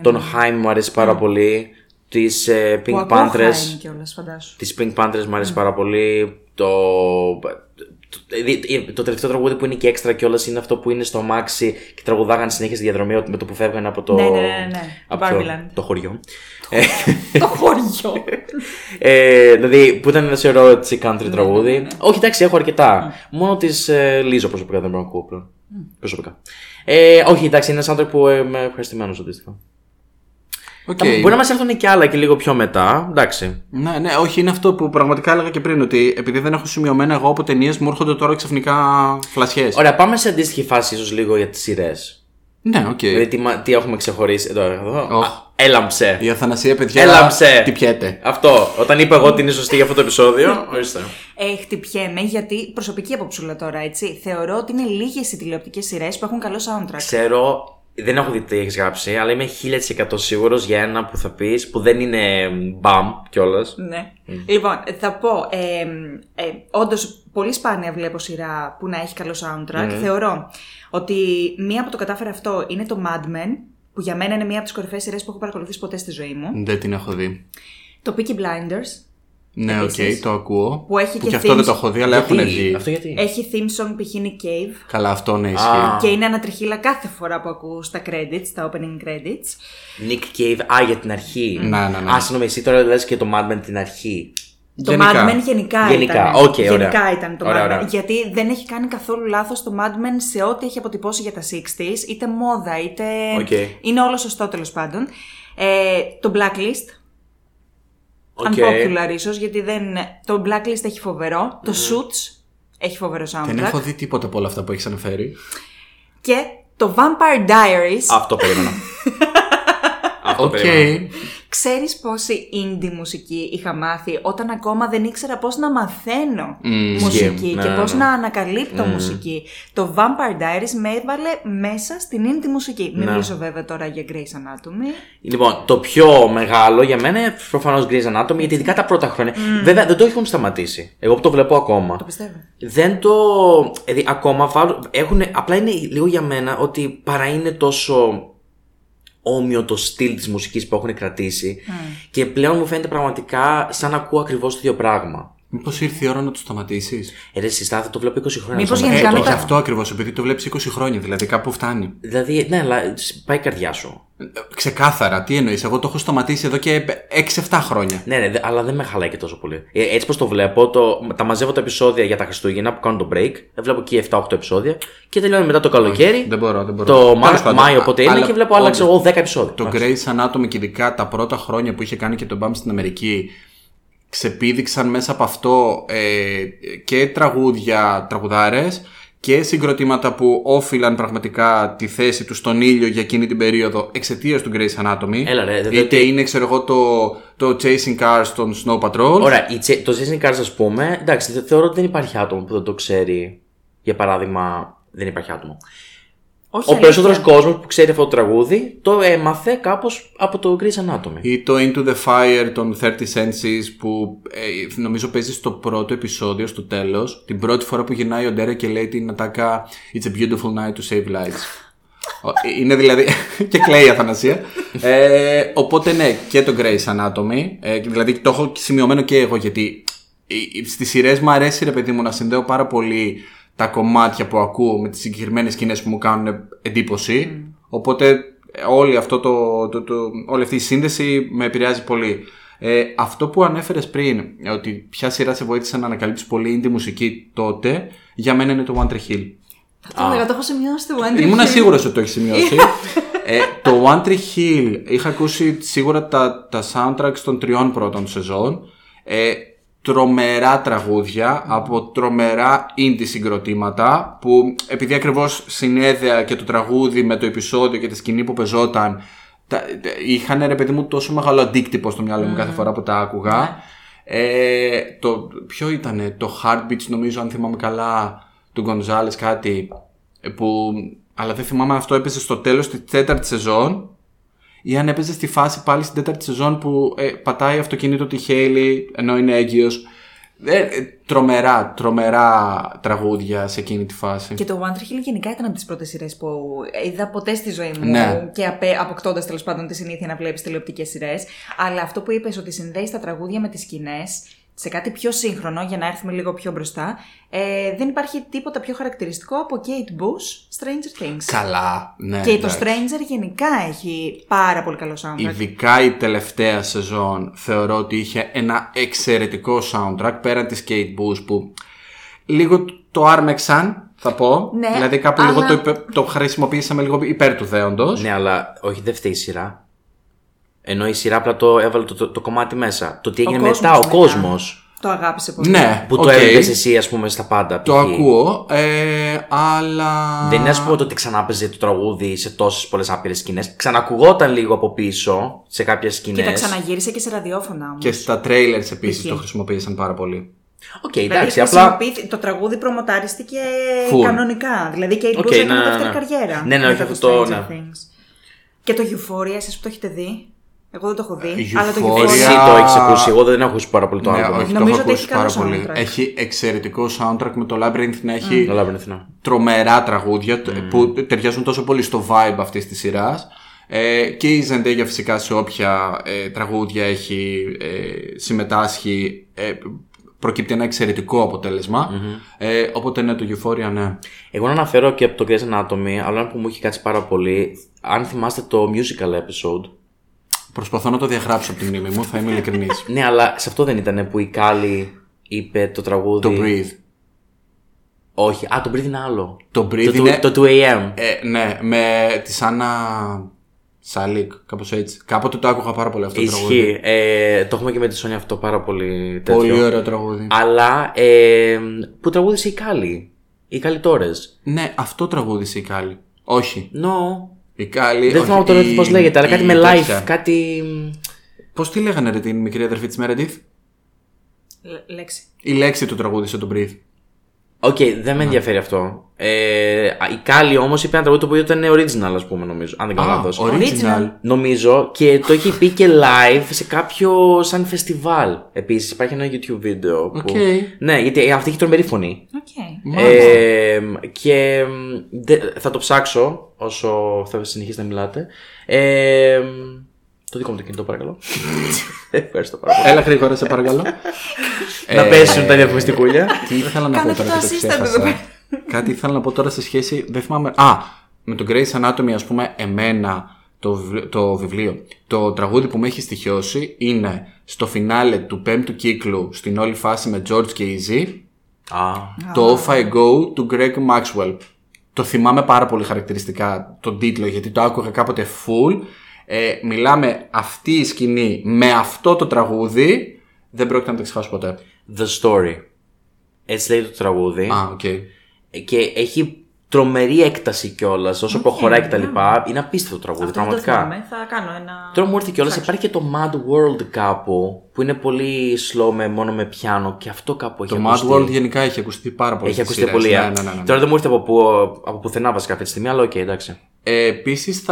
Τον Haim μου αρέσει πάρα πολύ. Τις Pink Panthers. Τις Pink Panthers μου αρέσει πάρα πολύ. Το τελευταίο τραγούδι που είναι και έξτρα κιόλας είναι αυτό που είναι στο αμάξι και τραγουδάγαν συνέχεια στη διαδρομή με το που φεύγανε από το. Ναι. Το χωριό. Το χωριό. Δηλαδή που ήταν ένα σωρό έτσι country τραγούδι. Όχι, εντάξει, έχω αρκετά. Μόνο της Λίζο προσωπικά δεν μπορώ να ακούω πλέον. Προσωπικά. Όχι, εντάξει, είναι ένα soundtrack που είμαι ευχαριστημένος αντίστοιχα. Μπορεί να μας έρθουν και άλλα και λίγο πιο μετά. Εντάξει. Ναι, όχι, είναι αυτό που πραγματικά έλεγα και πριν. Ότι επειδή δεν έχω σημειωμένα εγώ από ταινίες, μου έρχονται τώρα ξαφνικά φλασιές. Ωραία, πάμε σε αντίστοιχη φάση, ίσως λίγο για τις σειρές. Ναι, οκ. Δηλαδή τι έχουμε ξεχωρίσει. Εδώ. Έλαμψε. Η Αθανασία, παιδιά. Έλαμψε. Χτυπιέται. Αυτό. Όταν είπα εγώ ότι είναι σωστή για αυτό το επεισόδιο. Ορίστε. Χτυπιέμαι, γιατί προσωπική αποψούλα τώρα, έτσι. Θεωρώ ότι είναι λίγες οι τηλεοπτικές σειρές που έχουν καλό soundtrack. Ξέρω. Δεν έχω δει τι έχεις γράψει, αλλά είμαι 1000% σίγουρος για ένα που θα πεις, που δεν είναι μπαμ κιόλας. Ναι. Λοιπόν, θα πω, όντως πολύ σπάνια βλέπω σειρά που να έχει καλό soundtrack. Θεωρώ ότι μία που το κατάφερε αυτό είναι το Mad Men, που για μένα είναι μία από τις κορυφαίες σειρές που έχω παρακολουθήσει ποτέ στη ζωή μου. Δεν την έχω δει. Το Peaky Blinders. Ναι, οκ, το ακούω. Που έχει και αυτό δεν το έχω δει, αλλά έχουν βγει. Αυτό γιατί? Έχει theme song π.χ. Nick Cave. Καλά, αυτό ναι, ισχύει. Και είναι ανατριχύλα κάθε φορά που ακούς τα credits, τα opening credits. Nick Cave, για την αρχή. Ναι. Α, συγγνώμη, εσύ τώρα λες και το Mad Men την αρχή. Το Mad Men γενικά ήταν. Γενικά ήταν το Mad Men. Γιατί δεν έχει κάνει καθόλου λάθος το Mad Men σε ό,τι έχει αποτυπώσει για τα 60s, είτε μόδα, είτε. Είναι όλο σωστό τέλος πάντων. Το Blacklist. Unpopular ίσως, γιατί το Blacklist έχει φοβερό. Το Suits έχει φοβερό soundtrack. Δεν έχω δει τίποτα από όλα αυτά που έχεις αναφέρει. Και το Vampire Diaries. Αυτό περίμενα. αυτό περίμενα. Ξέρεις πόση indie μουσική είχα μάθει όταν ακόμα δεν ήξερα πώς να μαθαίνω μουσική και πώς να ανακαλύπτω μουσική. Το Vampire Diaries με έβαλε μέσα στην indie μουσική. Μιλήσω βέβαια τώρα για Grey's Anatomy. Λοιπόν, το πιο μεγάλο για μένα είναι προφανώς Grey's Anatomy, γιατί ειδικά τα πρώτα χρόνια. Βέβαια δεν το έχουν σταματήσει. Εγώ το βλέπω ακόμα. Το πιστεύω. Δεν το. Δηλαδή, ακόμα έχουν. Απλά είναι λίγο για μένα ότι παρά είναι τόσο όμοιο το στυλ της μουσικής που έχουν κρατήσει και πλέον μου φαίνεται πραγματικά σαν να ακούω ακριβώς το ίδιο πράγμα. Μήπως ήρθε η ώρα να το σταματήσεις? Ρε συστάθη, το βλέπω 20 χρόνια. Μήπως γενικά μετά. Αυτό ακριβώς, επειδή το βλέπεις 20 χρόνια, δηλαδή κάπου φτάνει. Δηλαδή, ναι, αλλά πάει η καρδιά σου. Ξεκάθαρα, τι εννοείς? Εγώ το έχω σταματήσει εδώ και 6-7 χρόνια. Ναι, ναι, αλλά δεν με χαλάει και τόσο πολύ. Έτσι πως το βλέπω, τα μαζεύω τα επεισόδια για τα Χριστούγεννα που κάνω το break. Βλέπω εκεί 7-8 επεισόδια και τελειώνω μετά το καλοκαίρι. Όχι, δεν μπορώ. Το Μάιο, οπότε είναι, και βλέπω άλλαξα εγώ 10 επεισόδια. Το Grey's Anatomy και ειδικά τα πρώτα χρόνια που είχε κάνει και το Bump στην Αμερική. Ξεπήδηξαν μέσα από αυτό και τραγούδια, τραγουδάρες και συγκροτήματα που όφυλαν πραγματικά τη θέση του στον ήλιο για εκείνη την περίοδο εξαιτίας του Grey's Anatomy. Έλα, ρε, είτε είναι, ξέρω εγώ, το Chasing Cars των Snow Patrol. Ωραία, το Chasing Cars, ας πούμε, εντάξει, θεωρώ ότι δεν υπάρχει άτομο που δεν το ξέρει. Για παράδειγμα, δεν υπάρχει άτομο. Όχι, ο περισσότερος κόσμος που ξέρει αυτό το τραγούδι το έμαθε κάπως από το Grey's Anatomy. Ή το Into the Fire των 30 Senses που νομίζω παίζει στο πρώτο επεισόδιο, στο τέλος, την πρώτη φορά που γυρνάει ο Ντέρα και λέει την ατάκα It's a beautiful night to save lives. Είναι δηλαδή. Και κλαίει η Αθανασία. Οπότε ναι, και το Grey's Anatomy. Δηλαδή το έχω σημειωμένο και εγώ, γιατί στις σειρές μου αρέσει, ρε παιδί μου, να συνδέω πάρα πολύ τα κομμάτια που ακούω με τις συγκεκριμένες σκηνές που μου κάνουν εντύπωση. Οπότε όλη αυτή η σύνδεση με επηρεάζει πολύ. Αυτό που ανέφερες πριν, ότι ποια σειρά σε βοήθησε να ανακαλύψεις πολύ indie μουσική τότε, για μένα είναι το One Tree Hill. Το έχω σημειώσει το One Tree Hill. Ήμουν σίγουρος ότι το έχει σημειώσει. Το One Tree Hill είχα ακούσει σίγουρα τα soundtracks των 3 πρώτων σεζόν. Τρομερά τραγούδια από τρομερά indie συγκροτήματα που, επειδή ακριβώς συνέδεα και το τραγούδι με το επεισόδιο και τη σκηνή που πεζόταν, είχαν, ρε παιδί μου, τόσο μεγάλο αντίκτυπο στο μυαλό μου κάθε φορά που τα άκουγα. Το ποιο ήτανε, το Heartbeats νομίζω, αν θυμάμαι καλά, του Γκονζάλες κάτι που, αλλά δεν θυμάμαι αν αυτό έπαιζε στο τέλος της 4ης σεζόν ή αν έπαιζε στη φάση πάλι στην 4η σεζόν που πατάει αυτοκίνητο τη Χέιλι ενώ είναι έγκυος. Τρομερά τραγούδια σε εκείνη τη φάση. Και το One Tree Hill γενικά ήταν από τις πρώτες σειρές που είδα ποτέ στη ζωή μου. Ναι. Και αποκτώντας τέλος πάντων τη συνήθεια να βλέπεις τηλεοπτικές σειρές. Αλλά αυτό που είπες, ότι συνδέεις τα τραγούδια με τις σκηνές σε κάτι πιο σύγχρονο, για να έρθουμε λίγο πιο μπροστά, δεν υπάρχει τίποτα πιο χαρακτηριστικό από Kate Bush, Stranger Things. Καλά, ναι. Και το Stranger γενικά έχει πάρα πολύ καλό soundtrack. Ειδικά η τελευταία σεζόν θεωρώ ότι είχε ένα εξαιρετικό soundtrack, πέραν της Kate Bush που λίγο το άρμεξαν, θα πω. Ναι, δηλαδή κάπου αλλά λίγο το χρησιμοποίησαμε λίγο υπέρ του δέοντος. Ναι, αλλά όχι, δεν φταίει η σειρά. Ενώ η σειρά απλά το έβαλε το κομμάτι μέσα. Το τι έγινε μετά, ο κόσμος. Το αγάπησε πολύ. Ναι, που το έπαιζε εσύ, ας πούμε, στα πάντα. Το ακούω, αλλά. Δεν είναι, ας πούμε, το ότι ξανάπαιζε το τραγούδι σε τόσες πολλές άπειρες σκηνές. Ξανακουγόταν λίγο από πίσω σε κάποιες σκηνές. Και τα ξαναγύρισε και σε ραδιόφωνα όμως. Και στα trailers επίσης το χρησιμοποίησαν πάρα πολύ. Okay, εντάξει, απλά το τραγούδι προμοτάριστηκε κανονικά. Δηλαδή και η Bush έκανε δεύτερη καριέρα. Ναι, ναι, αυτό. Και το Euphoria, εσείς που το έχετε δει. Εγώ δεν το έχω δει. Αλλά το Euphoria. Εσύ το έχεις ακούσει. Εγώ δεν έχω ακούσει πάρα πολύ το album. Ναι, νομίζω ότι έχει καλό soundtrack. Έχει εξαιρετικό soundtrack, με το Labyrinth να έχει τρομερά τραγούδια που ταιριάζουν τόσο πολύ στο vibe αυτής της σειράς. Και η Zendaya φυσικά σε όποια τραγούδια έχει συμμετάσχει, προκύπτει ένα εξαιρετικό αποτέλεσμα. Οπότε ναι, το Euphoria, ναι. Εγώ να αναφέρω και από το Grey's Anatomy, αλλά που μου έχει κάτσει πάρα πολύ, αν θυμάστε το musical episode. Προσπαθώ να το διαγράψω από τη μνήμη μου, θα είμαι ειλικρινής. Ναι, αλλά σε αυτό δεν ήταν που η Κάλλη είπε το τραγούδι. Το Breathe. Όχι, το Breathe είναι άλλο. Το Breathe είναι. Το 2AM. Ναι, με τη Σάνα Σαλίκ, κάπως έτσι. Κάποτε το άκουγα πάρα πολύ αυτό το τραγούδι. Ισχύει. Το έχουμε και με τη Σόνια αυτό πάρα πολύ τέτοιο. Πολύ ωραίο τραγούδι. Αλλά που τραγούδισε η Κάλλη. Η Καλλιτόρες. Ναι, αυτό τραγούδισε η Κάλλη. Όχι. No. Η Κάλλη. Δεν θυμάμαι τώρα πώς λέγεται, αλλά κάτι με life, κάτι. Πώς τη λέγανε ρε την μικρή αδερφή της Meredith? Λέξη. Η Λέξη του τραγούδισε τον Breathe. Οκ, δεν με ενδιαφέρει αυτό. Η Κάλλη όμως είπε ένα τραγούδι που ήταν original, ας πούμε, νομίζω. Αν δεν κάνω λάθος. Original. Νομίζω, και το έχει πει και live σε κάποιο σαν φεστιβάλ. Επίσης υπάρχει ένα YouTube βίντεο. Που... Okay. Ναι, γιατί αυτή έχει τρομερή φωνή. Okay. Και θα το ψάξω όσο θα συνεχίσετε να μιλάτε. Το δικό μου το κινητό, παρακαλώ. Ευχαριστώ πάρα πολύ. Έλα γρήγορα, σε παρακαλώ. Να πέσουν τα διαφημιστικούλια. Τι ήθελα να πω τώρα και το ξέχασα. Κάτι ήθελα να πω τώρα σε σχέση. Δεν θυμάμαι. Α, με τον Grey's Anatomy, ας πούμε, εμένα το βιβλίο. Το τραγούδι που με έχει στοιχειώσει είναι στο φινάλε του 5ου κύκλου, στην όλη φάση με George και Izzy. Το Off I Go του Greg Maxwell. Το θυμάμαι πάρα πολύ χαρακτηριστικά τον τίτλο, γιατί το άκουγα κάποτε full. Μιλάμε αυτή η σκηνή με αυτό το τραγούδι. Δεν πρόκειται να το ξεχάσω ποτέ. The Story. Έτσι λέει το τραγούδι. Okay. Και έχει τρομερή έκταση κιόλας όσο προχωράει και τα λοιπά. Είναι απίστευτο το τραγούδι, αυτό πραγματικά. Δεν το θυμάμαι, θα κάνω ένα. Τώρα μου έρθει κιόλας, υπάρχει και το Mad World κάπου που είναι πολύ slow μόνο με πιάνο και αυτό κάπου έχει ακουστεί. Το Mad World γενικά έχει ακουστεί πάρα πολύ. Έχει ακουστεί πολύ. Ναι. Τώρα δεν μου έρθει από πουθενά βασικά αυτή τη στιγμή, αλλά εντάξει. Επίσης,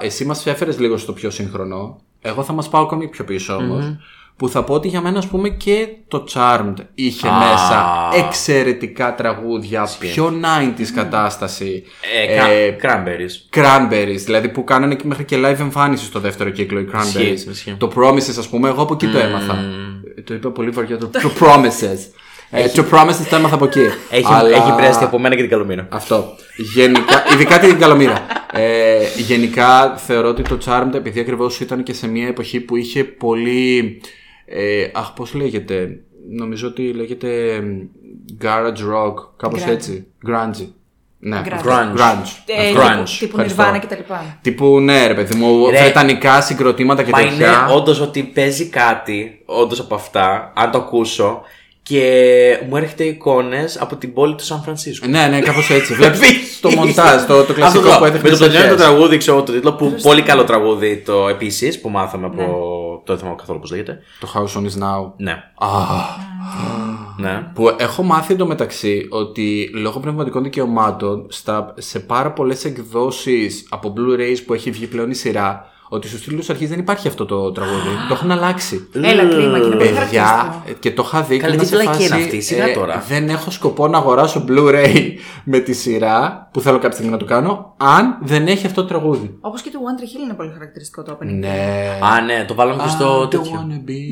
εσύ μας έφερες λίγο στο πιο σύγχρονο. Εγώ θα μας πάω ακόμη πιο πίσω όμως. Που θα πω ότι για μένα, ας πούμε, και το Charmed είχε μέσα εξαιρετικά τραγούδια. Πιο 90s κατάσταση. Cranberries. Cranberries, δηλαδή που κάνανε μέχρι και live εμφάνιση στο δεύτερο κύκλο. Οι Cranberries. Το Promises, ας πούμε, εγώ από εκεί το έμαθα. Το είπα πολύ βαριά το Promises. Το Promises το έμαθα από εκεί. Έχει πρέστη από μένα και την Καλομήρα. Αυτό. Γενικά, ειδικά την Καλομήρα. Γενικά θεωρώ ότι το Charmed, επειδή ακριβώς ήταν και σε μια εποχή που είχε πολύ. Πώς λέγεται. Νομίζω ότι λέγεται Garage Rock, κάπως έτσι. Grunge. Ναι, Grunge. Τύπου Nirvana και τα λοιπά. Τύπου ναι, ρε παιδί μου, βρετανικά συγκροτήματα και τέτοια. Μα είναι όντως ότι παίζει κάτι, όντως από αυτά, αν το ακούσω. Και μου έρχεται εικόνες από την πόλη του Σαν Φρανσίσκο. Ναι, κάπως έτσι. Βλέπεις το μοντάζ, το κλασικό που έδειχνε. Με το πλανιόνι το τραγούδι, ξέρω το τίτλο, που πολύ καλό τραγούδι το επίσης, που μάθαμε από. Το δεν θυμάμαι καθόλου πώς λέγεται. Το House on Is Now. Ναι. Ναι. Που έχω μάθει εντωμεταξύ ότι λόγω πνευματικών δικαιωμάτων σε πάρα πολλές εκδόσεις από Blu-rays που έχει βγει πλέον η σειρά. Ότι στους τίτλους αρχής δεν υπάρχει αυτό το τραγούδι. Το έχουν αλλάξει. Έλα, κρίμα, και παιδιά. Και το είχα δει. Καλή τι πλακή είναι αυτή η σειρά τώρα. Δεν έχω σκοπό να αγοράσω Blu-ray με τη σειρά που θέλω κάποια στιγμή να το κάνω, αν δεν έχει αυτό το τραγούδι. Όπως και το One Tree Hill είναι πολύ χαρακτηριστικό το opening. Ναι. Ναι, το βάλαμε και στο τέτοιο.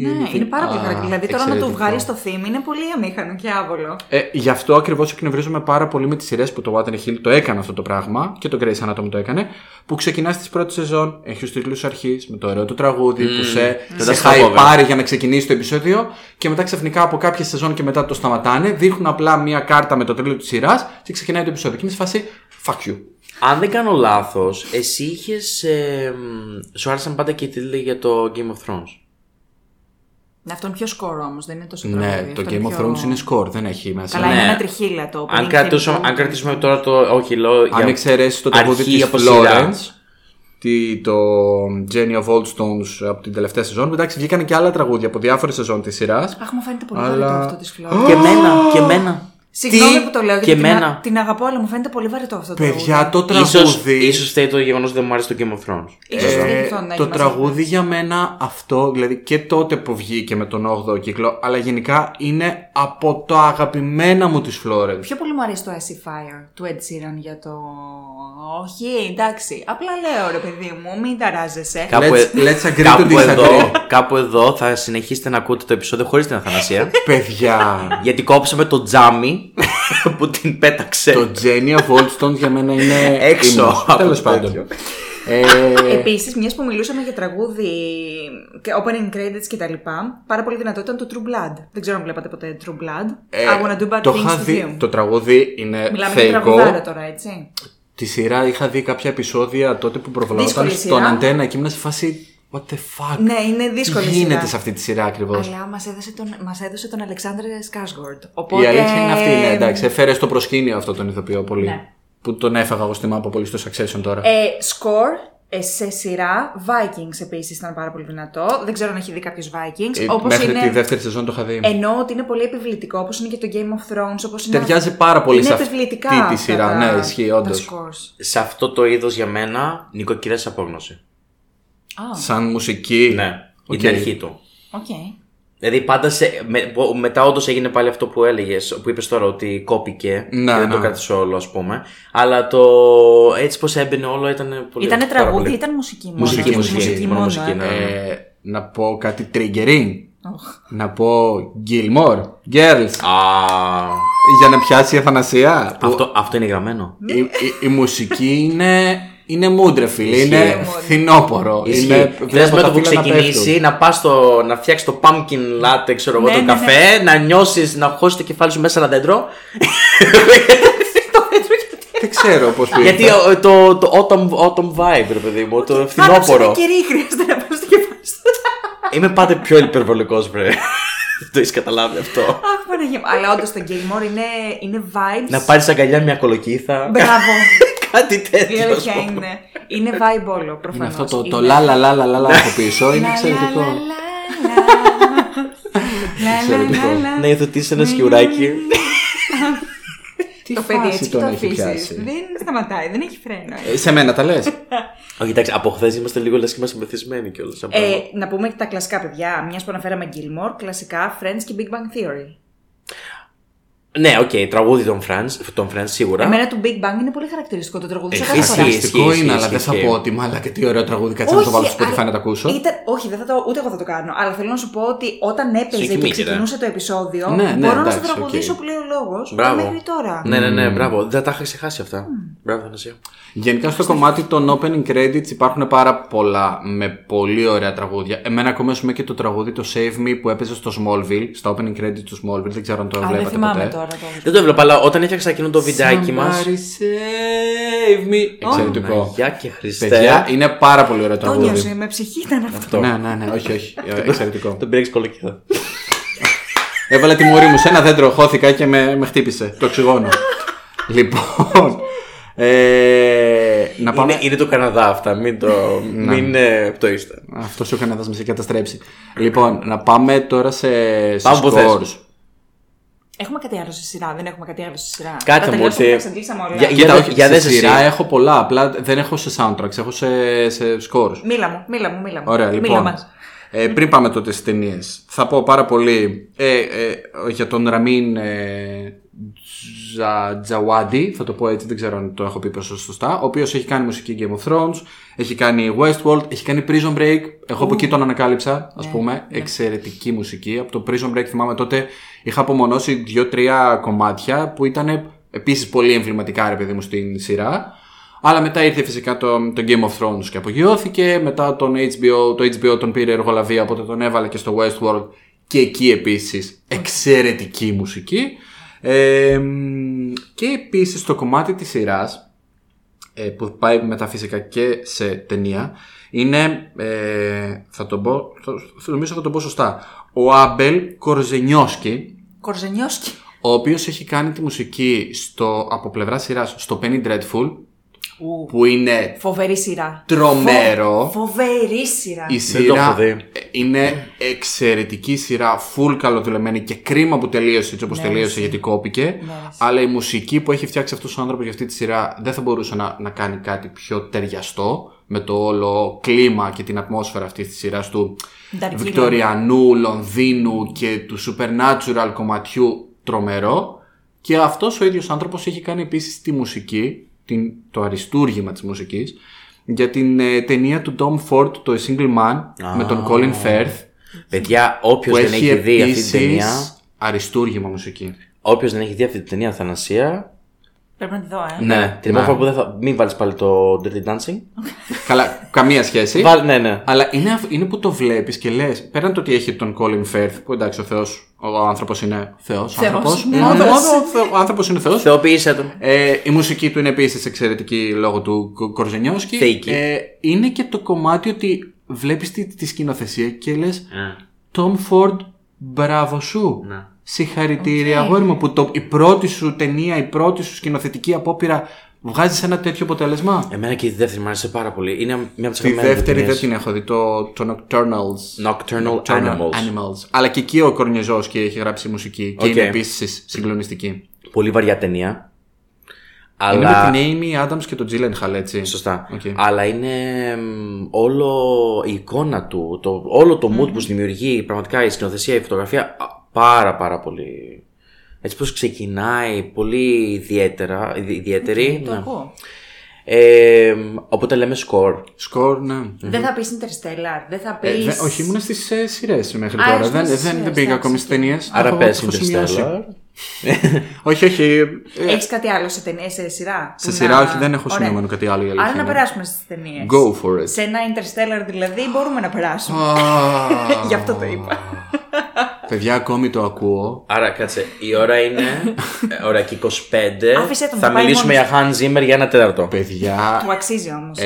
Ναι, είναι πάρα πολύ χαρακτηριστικό. Δηλαδή τώρα να το βγάλει στο theme είναι πολύ αμήχανο και άβολο. Γι' αυτό ακριβώς εκνευρίζομαι πάρα πολύ με τις σειρές που το One Tree Hill το έκανε αυτό το πράγμα και το Grey's Anatomy το έκανε. Που ξεκινά στις πρώτες σεζόν, έχει αρχής, με το ωραίο του τραγούδι που σε χαϊπάρει για να ξεκινήσει το επεισόδιο και μετά ξαφνικά από κάποια σεζόν και μετά το σταματάνε, δείχνουν απλά μια κάρτα με το τρίλο της σειράς και ξεκινάει το επεισόδιο και είναι σε φάση fuck you. Αν δεν κάνω λάθος, εσύ είχες σου άρεσαν πάντα και οι τίτλοι για το Game of Thrones. Αυτό είναι πιο σκορ όμως, δεν είναι τόσο σκορ. Ναι, το Game of Thrones είναι σκορ, δεν έχει μέσα. Καλά, είναι ένα τριχύλα το. Αν κρατήσουμε τώρα το. Όχι, λέω. Αν εξαιρέσει το τραγούδι της Florence. Το Jenny of Old Stones από την τελευταία σεζόν. Εντάξει, βγήκαν και άλλα τραγούδια από διάφορες σεζόν της σειράς. Αχ, μου φαίνεται πολύ βαρετό αυτό της Florence. Και μένα. Συγγνώμη που το λέω, γιατί την αγαπώ, αλλά μου φαίνεται πολύ βαρετό αυτό το τραγούδι. Παιδιά, το τραγούδι. Ίσως φταίει το γεγονός ότι δεν μου άρεσε το Game of Thrones. Το τραγούδι για μένα αυτό, δηλαδή και τότε που βγήκε με τον 8ο κύκλο, αλλά γενικά είναι από το αγαπημένα μου της Florence. Πιο πολύ μου αρέσει το Icy Fire του Ed Sheeran για το. Όχι, εντάξει. Απλά λέω ρε παιδί μου, μην ταράζεσαι. Κάπου εδώ θα συνεχίσετε να ακούτε το επεισόδιο χωρίς την Αθανασία. Παιδιά. Γιατί κόψαμε το τζάμι που την πέταξε. Το Jenny of Old Stones για μένα είναι έξω. Τέλος πάντων. Επίσης, μιας που μιλούσαμε για τραγούδι και opening credits κτλ. Πάρα πολύ δυνατό ήταν το True Blood. Δεν ξέρω αν βλέπατε ποτέ True Blood. I wanna do bad things to you. Το τραγούδι είναι θεϊκό. Τη σειρά είχα δει κάποια επεισόδια τότε που προβολόταν στον Αντένα και ήμουν σε φάση what the fuck. Ναι, είναι δύσκολη σειρά. Γίνεται σε αυτή τη σειρά ακριβώς. Αλλά μας έδωσε τον Αλεξάνδρε Σκάρσγκορντ. Η αλήθεια είναι αυτή, ναι, εντάξει. Έφερε στο προσκήνιο αυτό τον ηθοποιό πολύ. Ναι. που τον έφαγα εγώ στη μάπα πολύ στο Succession τώρα. Score. Σε σειρά, Vikings επίσης ήταν πάρα πολύ δυνατό. Δεν ξέρω αν έχει δει κάποιος Vikings. Όπως μέχρι είναι... τη δεύτερη σεζόν το είχα δει. Εννοώ ότι είναι πολύ επιβλητικό, όπως είναι και το Game of Thrones. Όπως είναι... Ταιριάζει πάρα πολύ σε αυτή τη σειρά. Τα... Ναι, ισχύει, όντως. Σε αυτό το είδος για μένα, νοικοκυρές απόγνωση. Oh. Σαν μουσική. Ναι, okay. Η αρχή του. Okay. Δηλαδή πάντα σε... μετά όντως έγινε πάλι αυτό που έλεγες, που είπες τώρα ότι κόπηκε να, και δεν το κράτησε όλο, ας πούμε. Αλλά το έτσι πως έμπαινε όλο ήταν πολύ... Ήτανε τραγούδι, πολύ... ήταν μουσική μόνο. Μουσική μόνο. Να πω κάτι triggering. Oh. Να πω Gilmore Girls. Ah. Για να πιάσει η Αθανασία. Αυτό είναι γραμμένο. Η μουσική είναι... Είναι μούντρε, φίλε. Είναι φθινόπορο. Βλέπεις μετά που ξεκινήσει να πας να φτιάξεις το pumpkin latte, ξέρω εγώ, τον καφέ, να νιώσεις, να χώσεις το κεφάλι σου μέσα ένα δέντρο. Δεν ξέρω πώς πήγε. Γιατί το autumn vibe, ρε παιδί μου, το φθινόπορο. Άρα καιρή χρειάζεται να πας το κεφάλι σου. Είμαι πάντα πιο υπερβολικός, βρε. Δεν το έχεις καταλάβει αυτό. Αχ, Παναγία. Αλλά όντως το Gilmore είναι vibes. Να πάρεις αγκαλιά μια κολοκύθα. Μπράβο. Κάτι τέτοιο. Η αλήθεια είναι. Είναι vibe όλο, προφανώς. Είναι αυτό το λα λα λα λα λα από πίσω. Είναι εξαιρετικό. Να υιοθετήσει ένα σκιουράκι. Το παιδί έτσι τον έχει πιάσει. Δεν σταματάει, δεν έχει φρένο. Σε μένα τα λες. Όχι, εντάξει, από χθες είμαστε λίγο λες και είμαστε μεθυσμένοι κιόλας. Να πούμε τα κλασικά, παιδιά. Μιας που αναφέραμε Gilmore, κλασικά Friends και Big Bang Theory. Ναι, οκ, τραγούδι των Friends σίγουρα. Εμένα του Big Bang είναι πολύ χαρακτηριστικό το τραγούδι. Χαρακτηριστικό είναι, αλλά δεν θα πω ότι μάλλον και τι ωραίο τραγούδι, κάτσε να το βάλω στο Spotify να το ακούσω. Όχι, ούτε εγώ θα το κάνω. Αλλά θέλω να σου πω ότι όταν έπαιζε και ξεκινούσε το επεισόδιο, μπορώ να το τραγουδήσω που λέει ο λόγος. Μέχρι τώρα. Ναι, μπράβο. Δεν τα είχα ξεχάσει αυτά. Μπράβο, Αθανασία. Γενικά στο κομμάτι των opening credits υπάρχουν πάρα πολλά με πολύ ωραία τραγούδια. Εμένα ακόμα και το τραγούδι το Save Me που έπαιζε στο Smallville, στα opening credits του Smallville, δεν ξέρω αν το βλέπατε ποτέ. Δεν το έβλεπα, αλλά όταν έφτιαξα εκείνο το βιντεάκι μας. Εξαιρετικό. Γεια και Χριστέ. Παιδιά, είναι πάρα πολύ ωραίο το τραγούδι. Τόνιωσε, με ψυχή ήταν αυτό. Ναι, όχι. Εξαιρετικό. Τον πήραξε κολοκύθα. Έβαλα τη μωρή μου σε ένα δέντρο, χώθηκα και με χτύπησε. Το οξυγόνο. Λοιπόν. Να πάμε... είναι το Καναδά αυτά, μην πτωείστε. Αυτός ο Καναδάς μας έχει καταστρέψει. Λοιπόν, να πάμε τώρα σε scores. Έχουμε κάτι άλλο στη σειρά, δεν έχουμε κάτι άλλο στη σειρά. Κάτι μου ήρθε. Για δε σειρά έχω πολλά, απλά δεν έχω σε soundtracks, έχω σε scores. Μίλα μου. Ωραία, λοιπόν. Πριν πάμε τότε στις ταινίες, θα πω πάρα πολύ για τον Ραμίν Τζαουάντι, θα το πω έτσι, δεν ξέρω αν το έχω πει σωστά, ο οποίος έχει κάνει μουσική Game of Thrones, έχει κάνει Westworld, έχει κάνει Prison Break. Εγώ από εκεί τον ανακάλυψα, ας πούμε. Εξαιρετική μουσική. Από το Prison Break θυμάμαι τότε είχα απομονώσει 2-3 κομμάτια που ήταν επίσης πολύ εμβληματικά, ρε παιδί μου, στην σειρά. Αλλά μετά ήρθε φυσικά το Game of Thrones και απογειώθηκε. Μετά το HBO τον πήρε εργολαβία, οπότε τον έβαλε και στο Westworld και εκεί επίσης εξαιρετική μουσική. Και επίσης το κομμάτι της σειράς που πάει μετά φυσικά και σε ταινία είναι, θα το πω, νομίζω θα το πω σωστά, ο Άμπελ Κορζενιόσκι, ο οποίος έχει κάνει τη μουσική από πλευρά σειράς στο Penny Dreadful, που είναι φοβερή σειρά. Τρομέρο. Φοβερή σειρά. Η σειρά είναι εξαιρετική σειρά, full καλοδουλεμένη και κρίμα που τελείωσε έτσι όπως τελείωσε, γιατί κόπηκε. Αλλά η μουσική που έχει φτιάξει αυτός ο άνθρωπος για αυτή τη σειρά δεν θα μπορούσε να κάνει κάτι πιο ταιριαστό με το όλο κλίμα και την ατμόσφαιρα αυτής της σειράς του βικτοριανού, Λονδίνου και του supernatural κομματιού. Τρομερό. Και αυτός ο ίδιος άνθρωπος έχει κάνει επίσης τη μουσική, το αριστούργημα της μουσικής για την ταινία του Tom Ford, το A Single Man, με τον Colin Firth. Παιδιά, όποιος δεν έχει δει αυτή την ταινία, αριστούργημα μουσική. Όποιος δεν έχει δει αυτή την ταινία, Αθανασία, πρέπει να τη δω, Ναι. Την επόμενη φορά που δεν θα... Μην βάλεις πάλι το Dirty Dancing. Καλά, καμία σχέση. Ναι. Αλλά είναι που το βλέπεις και λες, πέραν το ότι έχει τον Colin Firth, που εντάξει, ο Θεός, ο άνθρωπος είναι Θεός. Ο άνθρωπος είναι Θεός. Θεοποίησέ τον. Η μουσική του είναι επίσης εξαιρετική λόγω του Κορζενιόσκι. Είναι και το κομμάτι ότι βλέπεις τη σκηνοθεσία και λες, Tom Ford, μπράβο σου. Συγχαρητήρια, αγόρι μου, που η πρώτη σου ταινία, η πρώτη σου σκηνοθετική απόπειρα βγάζεις ένα τέτοιο αποτέλεσμα. Εμένα και η δεύτερη μου άρεσε πάρα πολύ. Είναι μια από τις αγαπημένες. Τη δεύτερη δεν την έχω δει. Το Nocturnal Animals. Αλλά και εκεί ο Κορνιεζός και έχει γράψει μουσική. Και είναι επίσης συγκλονιστική. Πολύ βαριά ταινία. Αλλά... είναι με την Amy Adams και τον Gyllenhaal, έτσι. Σωστά. Okay. Αλλά είναι όλο η εικόνα του, όλο το mood που δημιουργεί, πραγματικά η σκηνοθεσία, η φωτογραφία, πάρα πολύ. Έτσι πως ξεκινάει, πολύ ιδιαίτερη. Okay, το ακούω. Οπότε λέμε score, ναι. Δεν θα πεις Interstellar, δεν θα πεις... όχι, ήμουν στις σειρές μέχρι τώρα, δεν πήγα ακόμη στις ταινίες. Άρα πες Interstellar. Όχι. Έχεις κάτι άλλο σε ταινίες, σε σειρά? Σε σειρά, όχι, δεν έχω σημειωμένο κάτι άλλο. Άρα να περάσουμε στις ταινίες. Go for it. Σε ένα Interstellar δηλαδή μπορούμε να περάσουμε. Γι' αυτό το είπα. Παιδιά, ακόμη το ακούω. Άρα κάτσε, η ώρα είναι ώρα και 25. Θα μιλήσουμε για Hans Zimmer για ένα τέταρτο. Παιδιά, του αξίζει όμως.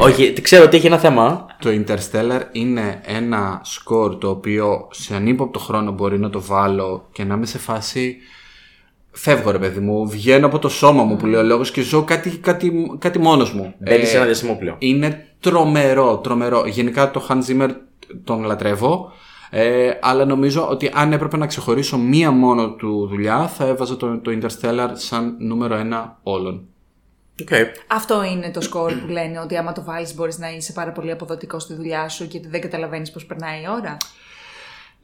Όχι, ξέρω ότι έχει ένα θέμα. Το Interstellar είναι ένα σκορ το οποίο σε ανύποπτο χρόνο μπορεί να το βάλω και να είμαι σε φάση, φεύγω ρε παιδί μου, βγαίνω από το σώμα μου που λέει ο λόγος και ζω κάτι μόνος μου. Μπαίνει σε ένα διαστημόπλαιο. Είναι τρομερό. Γενικά το Hans Zimmer τον λατρεύω. Αλλά νομίζω ότι αν έπρεπε να ξεχωρίσω μία μόνο του δουλειά, θα έβαζα το Interstellar σαν νούμερο 1 όλων. Okay. Αυτό είναι το σκορ που λένε ότι άμα το βάλεις μπορείς να είσαι πάρα πολύ αποδοτικός στη δουλειά σου και ότι δεν καταλαβαίνεις πώς περνάει η ώρα.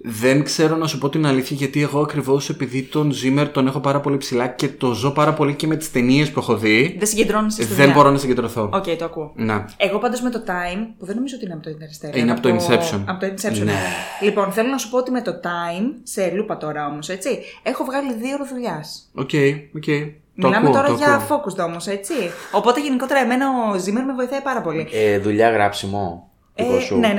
Δεν ξέρω να σου πω την αλήθεια, γιατί εγώ ακριβώς επειδή τον Zimmer τον έχω πάρα πολύ ψηλά και το ζω πάρα πολύ και με τις ταινίες που έχω δει. Δεν συγκεντρώνεσαι στη δουλειά. Δεν μπορώ να συγκεντρωθώ. Οκ, το ακούω. Να. Εγώ πάντως με το Time, που δεν νομίζω ότι είναι από το Interstellar. Είναι από το Inception. Από το Inception. Ναι. Λοιπόν, θέλω να σου πω ότι με το Time, σε λούπα τώρα όμως, έτσι, έχω βγάλει 2 ώρες δουλειάς. Οκ. Μιλάμε τώρα για focused όμως, έτσι. Οπότε γενικότερα εμένα ο Zimmer με βοηθάει πάρα πολύ. Δουλειά γράψιμο. Ναι,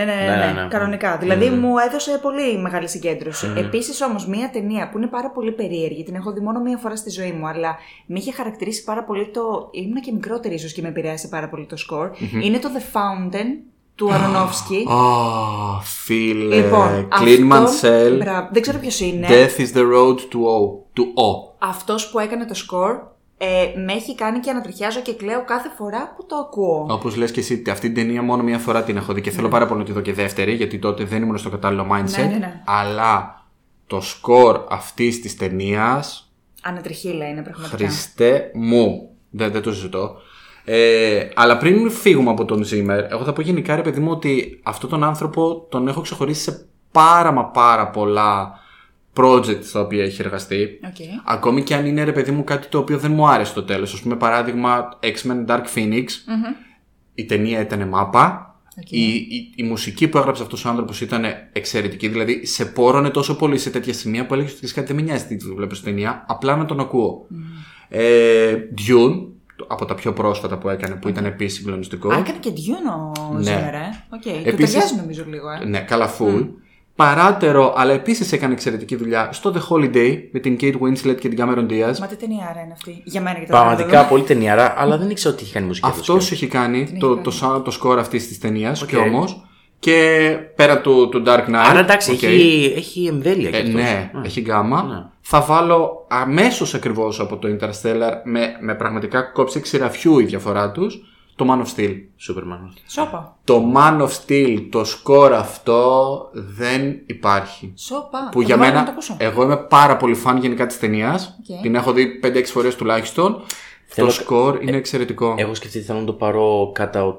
κανονικά. Δηλαδή μου έδωσε πολύ μεγάλη συγκέντρωση. Επίσης όμως, μία ταινία που είναι πάρα πολύ περίεργη, την έχω δει μόνο μία φορά στη ζωή μου, αλλά με είχε χαρακτηρίσει πάρα πολύ το. Ήμουν και μικρότερη, ίσως, και με επηρέασε πάρα πολύ το σκορ. Είναι το The Fountain του Αρονόφσκι. Φίλε. Λοιπόν, Clean Mansell. Δεν ξέρω ποιος είναι. Death is the road to O. Αυτός που έκανε το σκορ. Με έχει κάνει και ανατριχιάζω και κλαίω κάθε φορά που το ακούω. Όπως λες και εσύ, αυτή την ταινία μόνο μία φορά την έχω δει και θέλω πάρα πολύ να τη δω και δεύτερη, γιατί τότε δεν ήμουν στο κατάλληλο mindset. Ναι. Αλλά το σκορ αυτής της ταινίας. Ανατριχίλα είναι πραγματικά. Χριστέ μου. Δεν το συζητώ. Αλλά πριν φύγουμε από τον Zimmer, εγώ θα πω γενικά, ρε παιδί μου, ότι αυτόν τον άνθρωπο τον έχω ξεχωρίσει σε πάρα πολλά project στα οποία έχει εργαστεί. Ακόμη και αν είναι, ρε παιδί μου, κάτι το οποίο δεν μου άρεσε στο τέλος. Ας πούμε, παράδειγμα, X-Men Dark Phoenix. Η ταινία ήταν μάπα. Η μουσική που έγραψε αυτός ο άνθρωπος ήταν εξαιρετική. Δηλαδή σε πόρωνε τόσο πολύ σε τέτοια σημεία που έλεγες ότι κάτι δεν με νοιάζει τι βλέπω στην ταινία, απλά να τον ακούω. Dune, από τα πιο πρόσφατα που έκανε, που ήταν επίσης συγκλονιστικό. Έκανε και Dune σήμερα. Το ταιριάζει νομίζω λίγο. Ναι, καλά, full. Παράτερο, αλλά επίσης έκανε εξαιρετική δουλειά στο The Holiday με την Kate Winslet και την Cameron Diaz. Μα τι ταινιάρα είναι αυτή. Για μένα και τα παιδιά. Πραγματικά πολύ ταινιάρα, αλλά δεν ήξερα ότι είχε κάνει μουσική. Αυτός έχει κάνει το σκορ αυτής της ταινίας και όμως. Και πέρα του Dark Knight. Άρα εντάξει, έχει εμβέλεια και αυτό. Ναι, έχει γκάμα. Θα βάλω αμέσως ακριβώς από το Interstellar, με πραγματικά κόψη ξηραφιού η διαφορά τους, το Man of Steel. Σόπα. Το Man of Steel, το σκορ αυτό δεν υπάρχει. Σόπα. Που για μένα, εγώ είμαι πάρα πολύ φαν γενικά της ταινίας. Την έχω δει 5-6 φορές τουλάχιστον. Το σκορ είναι εξαιρετικό. Έχω σκεφτεί ότι θέλω να το πάρω cut out.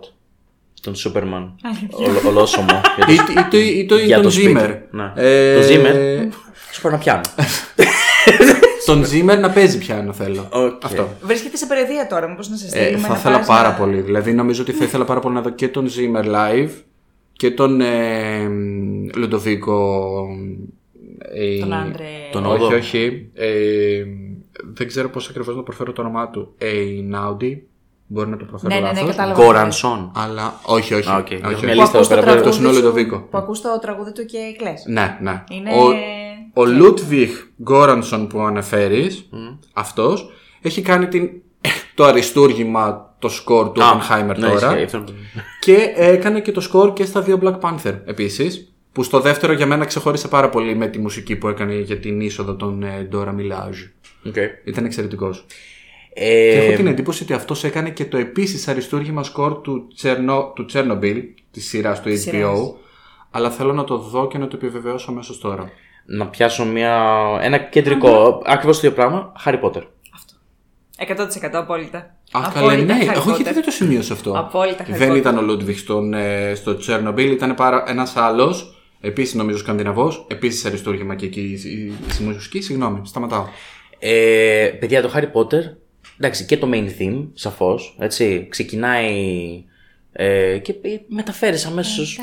Τον Superman. Ολόσωμο. Ή τον Zimmer. Το Zimmer. Σου πάρω να πιάνω. Τον Zimmer να παίζει πιάνο θέλω. Αυτό. Βρίσκεται σε περιοδία τώρα, μήπως να σε στείλουμε. Θα ήθελα πάρα πολύ. Δηλαδή, νομίζω ότι θα ήθελα πάρα πολύ να δω και τον Zimmer live και τον Λοντοβίκο. Τον Άντρε. Τον όχι. Δεν ξέρω πώς ακριβώς να προφέρω το όνομά του. Νάουντι. Μπορεί να το προφέρω λάθος. Γκόρανσον. Αλλά όχι. Αυτός είναι ο Λοντοβίκο. Που ακούς το τραγούδι του και κλαις. Ναι. Ο Λούτβιχ Γκόρανσον που αναφέρεις, αυτός έχει κάνει το αριστούργημα, το σκορ του Oppenheimer τώρα. Και έκανε και το σκορ και στα 2 Black Panther επίσης, που στο δεύτερο για μένα ξεχώρισε πάρα πολύ με τη μουσική που έκανε για την είσοδο των Ντόρα Μιλάζ. Ήταν εξαιρετικός. Και έχω την εντύπωση ότι αυτός έκανε και το επίσης αριστούργημα σκορ του Τσέρνομπιλ, της σειράς του HBO, αλλά θέλω να το δω και να το επιβεβαιώσω αμέσως τώρα. Να πιάσω ένα κεντρικό, ακριβώς το ίδιο πράγμα, Harry Potter. 100% απόλυτα. Αχ, καλά, ναι. Εγώ γιατί δεν το σημείωσα αυτό. Απόλυτα. Δεν ήταν ο Λούντβιχ στο Τσέρνομπιλ, ήταν ένας άλλος, επίσης νομίζω Σκανδιναβός, επίσης αριστούργημα και εκεί η μουσική. Συγγνώμη, σταματάω. Παιδιά, το Harry Potter, εντάξει, και το main theme, σαφώς, έτσι, ξεκινάει και μεταφέρεις αμέσως.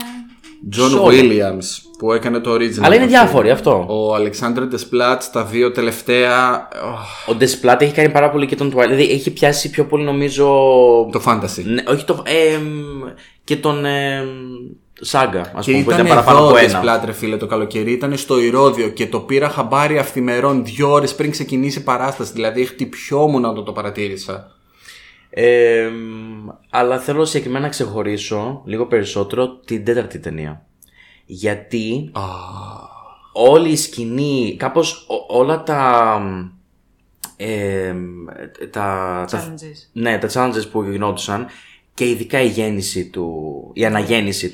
John Williams που έκανε το original. Αλλά είναι διάφοροι αυτό. Ο Αλεξάνδρε Ντεσπλάτ στα δύο τελευταία. Ο Ντεσπλάτ έχει κάνει πάρα πολύ και τον Twilight. Δηλαδή έχει πιάσει πιο πολύ νομίζω. Το fantasy. Ναι, όχι το. Και τον. Σάγκα, ας πούμε, που ήταν παραπάνω από ένα. Πλάτρε, φίλε, το καλοκαίρι ήταν στο Ηρώδιο και το πήρα χαμπάρι αυθημερών 2 ώρες πριν ξεκινήσει η παράσταση. Δηλαδή, χτυπιόμουν όταν το παρατήρησα. Αλλά θέλω συγκεκριμένα να ξεχωρίσω λίγο περισσότερο την 4η ταινία. Γιατί όλη η σκηνή, κάπως όλα τα challenges που γινόντουσαν. Και ειδικά η γέννηση η αναγέννηση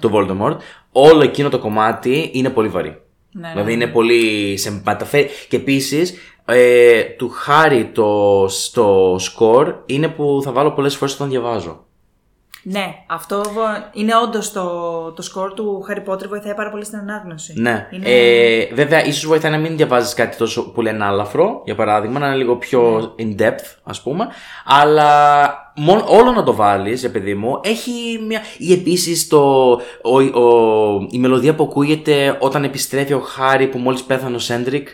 του Voldemort, όλο εκείνο το κομμάτι είναι πολύ βαρύ. Ναι, δηλαδή είναι πολύ. Σε μεταφέρει. Και επίσης του Χάρη στο σκορ είναι που θα βάλω πολλές φορές όταν διαβάζω. Ναι, αυτό είναι όντως το σκορ του Harry Potter βοηθάει πάρα πολύ στην ανάγνωση. Ναι. Είναι... βέβαια, ίσως βοηθάει να μην διαβάζεις κάτι τόσο πολύ ενάλαφρο, για παράδειγμα, να είναι λίγο πιο in depth, ας πούμε. Αλλά όλο να το βάλεις, επειδή μου έχει μια. Ή επίσης η μελωδία που ακούγεται όταν επιστρέφει ο Χάρη που μόλις πέθανε ο Σέντρικ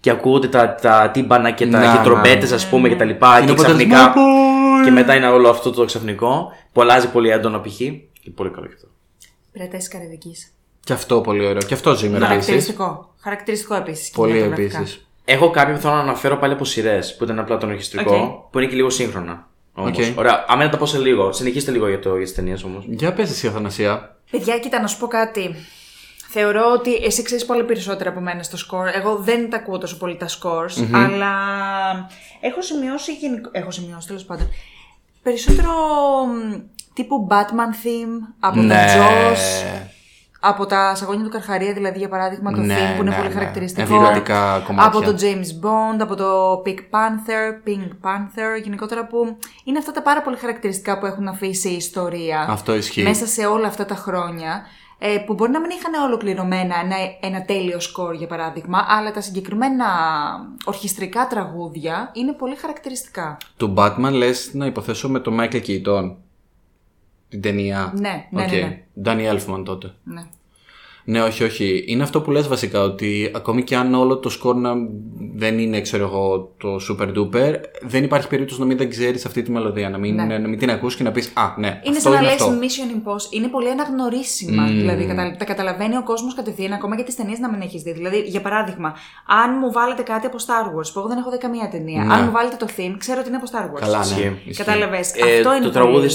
και ακούγονται τα τύμπανα και οι τρομπέτες, ας πούμε, και τα λοιπά. Και ξαφνικά. Και μετά είναι όλο αυτό το ξαφνικό που αλλάζει πολύ έντονα π.χ. Και πολύ καλό και αυτό. Πειρατές της Καραϊβικής. Και αυτό πολύ ωραίο. Και αυτό ζήμερα επίσης. Χαρακτηριστικό επίσης. Πολύ επίσης. Έχω κάποιο που θέλω να αναφέρω πάλι από σειρές που ήταν απλά τον ορχιστρικό, που είναι και λίγο σύγχρονα. Ωραία, αμένα να τα πω σε λίγο. Συνεχίστε λίγο για τις ταινίες όμως. Για πες εσύ, Αθανασία. Παιδιά, κοίτα να σου πω κάτι. Θεωρώ ότι εσύ ξέρεις πολύ περισσότερα από μένα στο σκορ. Εγώ δεν τα ακούω τόσο πολύ τα scores, αλλά έχω σημειώσει τέλος πάντων. Περισσότερο τύπου Batman theme από τον Joss, από τα Σαγόνια του Καρχαρία, δηλαδή για παράδειγμα το theme που είναι πολύ χαρακτηριστικό. Από τον James Bond, από το Pink Panther, γενικότερα που είναι αυτά τα πάρα πολύ χαρακτηριστικά που έχουν αφήσει η ιστορία. Αυτό ισχύει. Μέσα σε όλα αυτά τα χρόνια. Που μπορεί να μην είχαν ολοκληρωμένα ένα τέλειο σκορ για παράδειγμα, αλλά τα συγκεκριμένα ορχιστρικά τραγούδια είναι πολύ χαρακτηριστικά. Του Batman λες να υποθέσω με τον Michael Keaton, την ταινία. Ναι. Danny Elfman τότε. Ναι, όχι. Είναι αυτό που λες βασικά, ότι ακόμη και αν όλο το σκορ δεν είναι, ξέρω εγώ, το super duper, δεν υπάρχει περίπτωση να μην την ξέρεις αυτή τη μελωδία. Να μην την ακούς και να πεις «Α, ναι, είναι αυτό σαν είναι αυτό». Είναι σαν να λες Mission Impossible. Είναι πολύ αναγνωρίσιμα. Δηλαδή, τα καταλαβαίνει ο κόσμος κατευθείαν, ακόμα και τις ταινίες να μην έχεις δει. Δηλαδή, για παράδειγμα, αν μου βάλετε κάτι από Star Wars, που εγώ δεν έχω δει καμία ταινία, αν μου βάλετε το theme, ξέρω ότι είναι από Star Wars. Καλά, ναι. Κατάλαβες. Αυτό είναι το τραγούδι,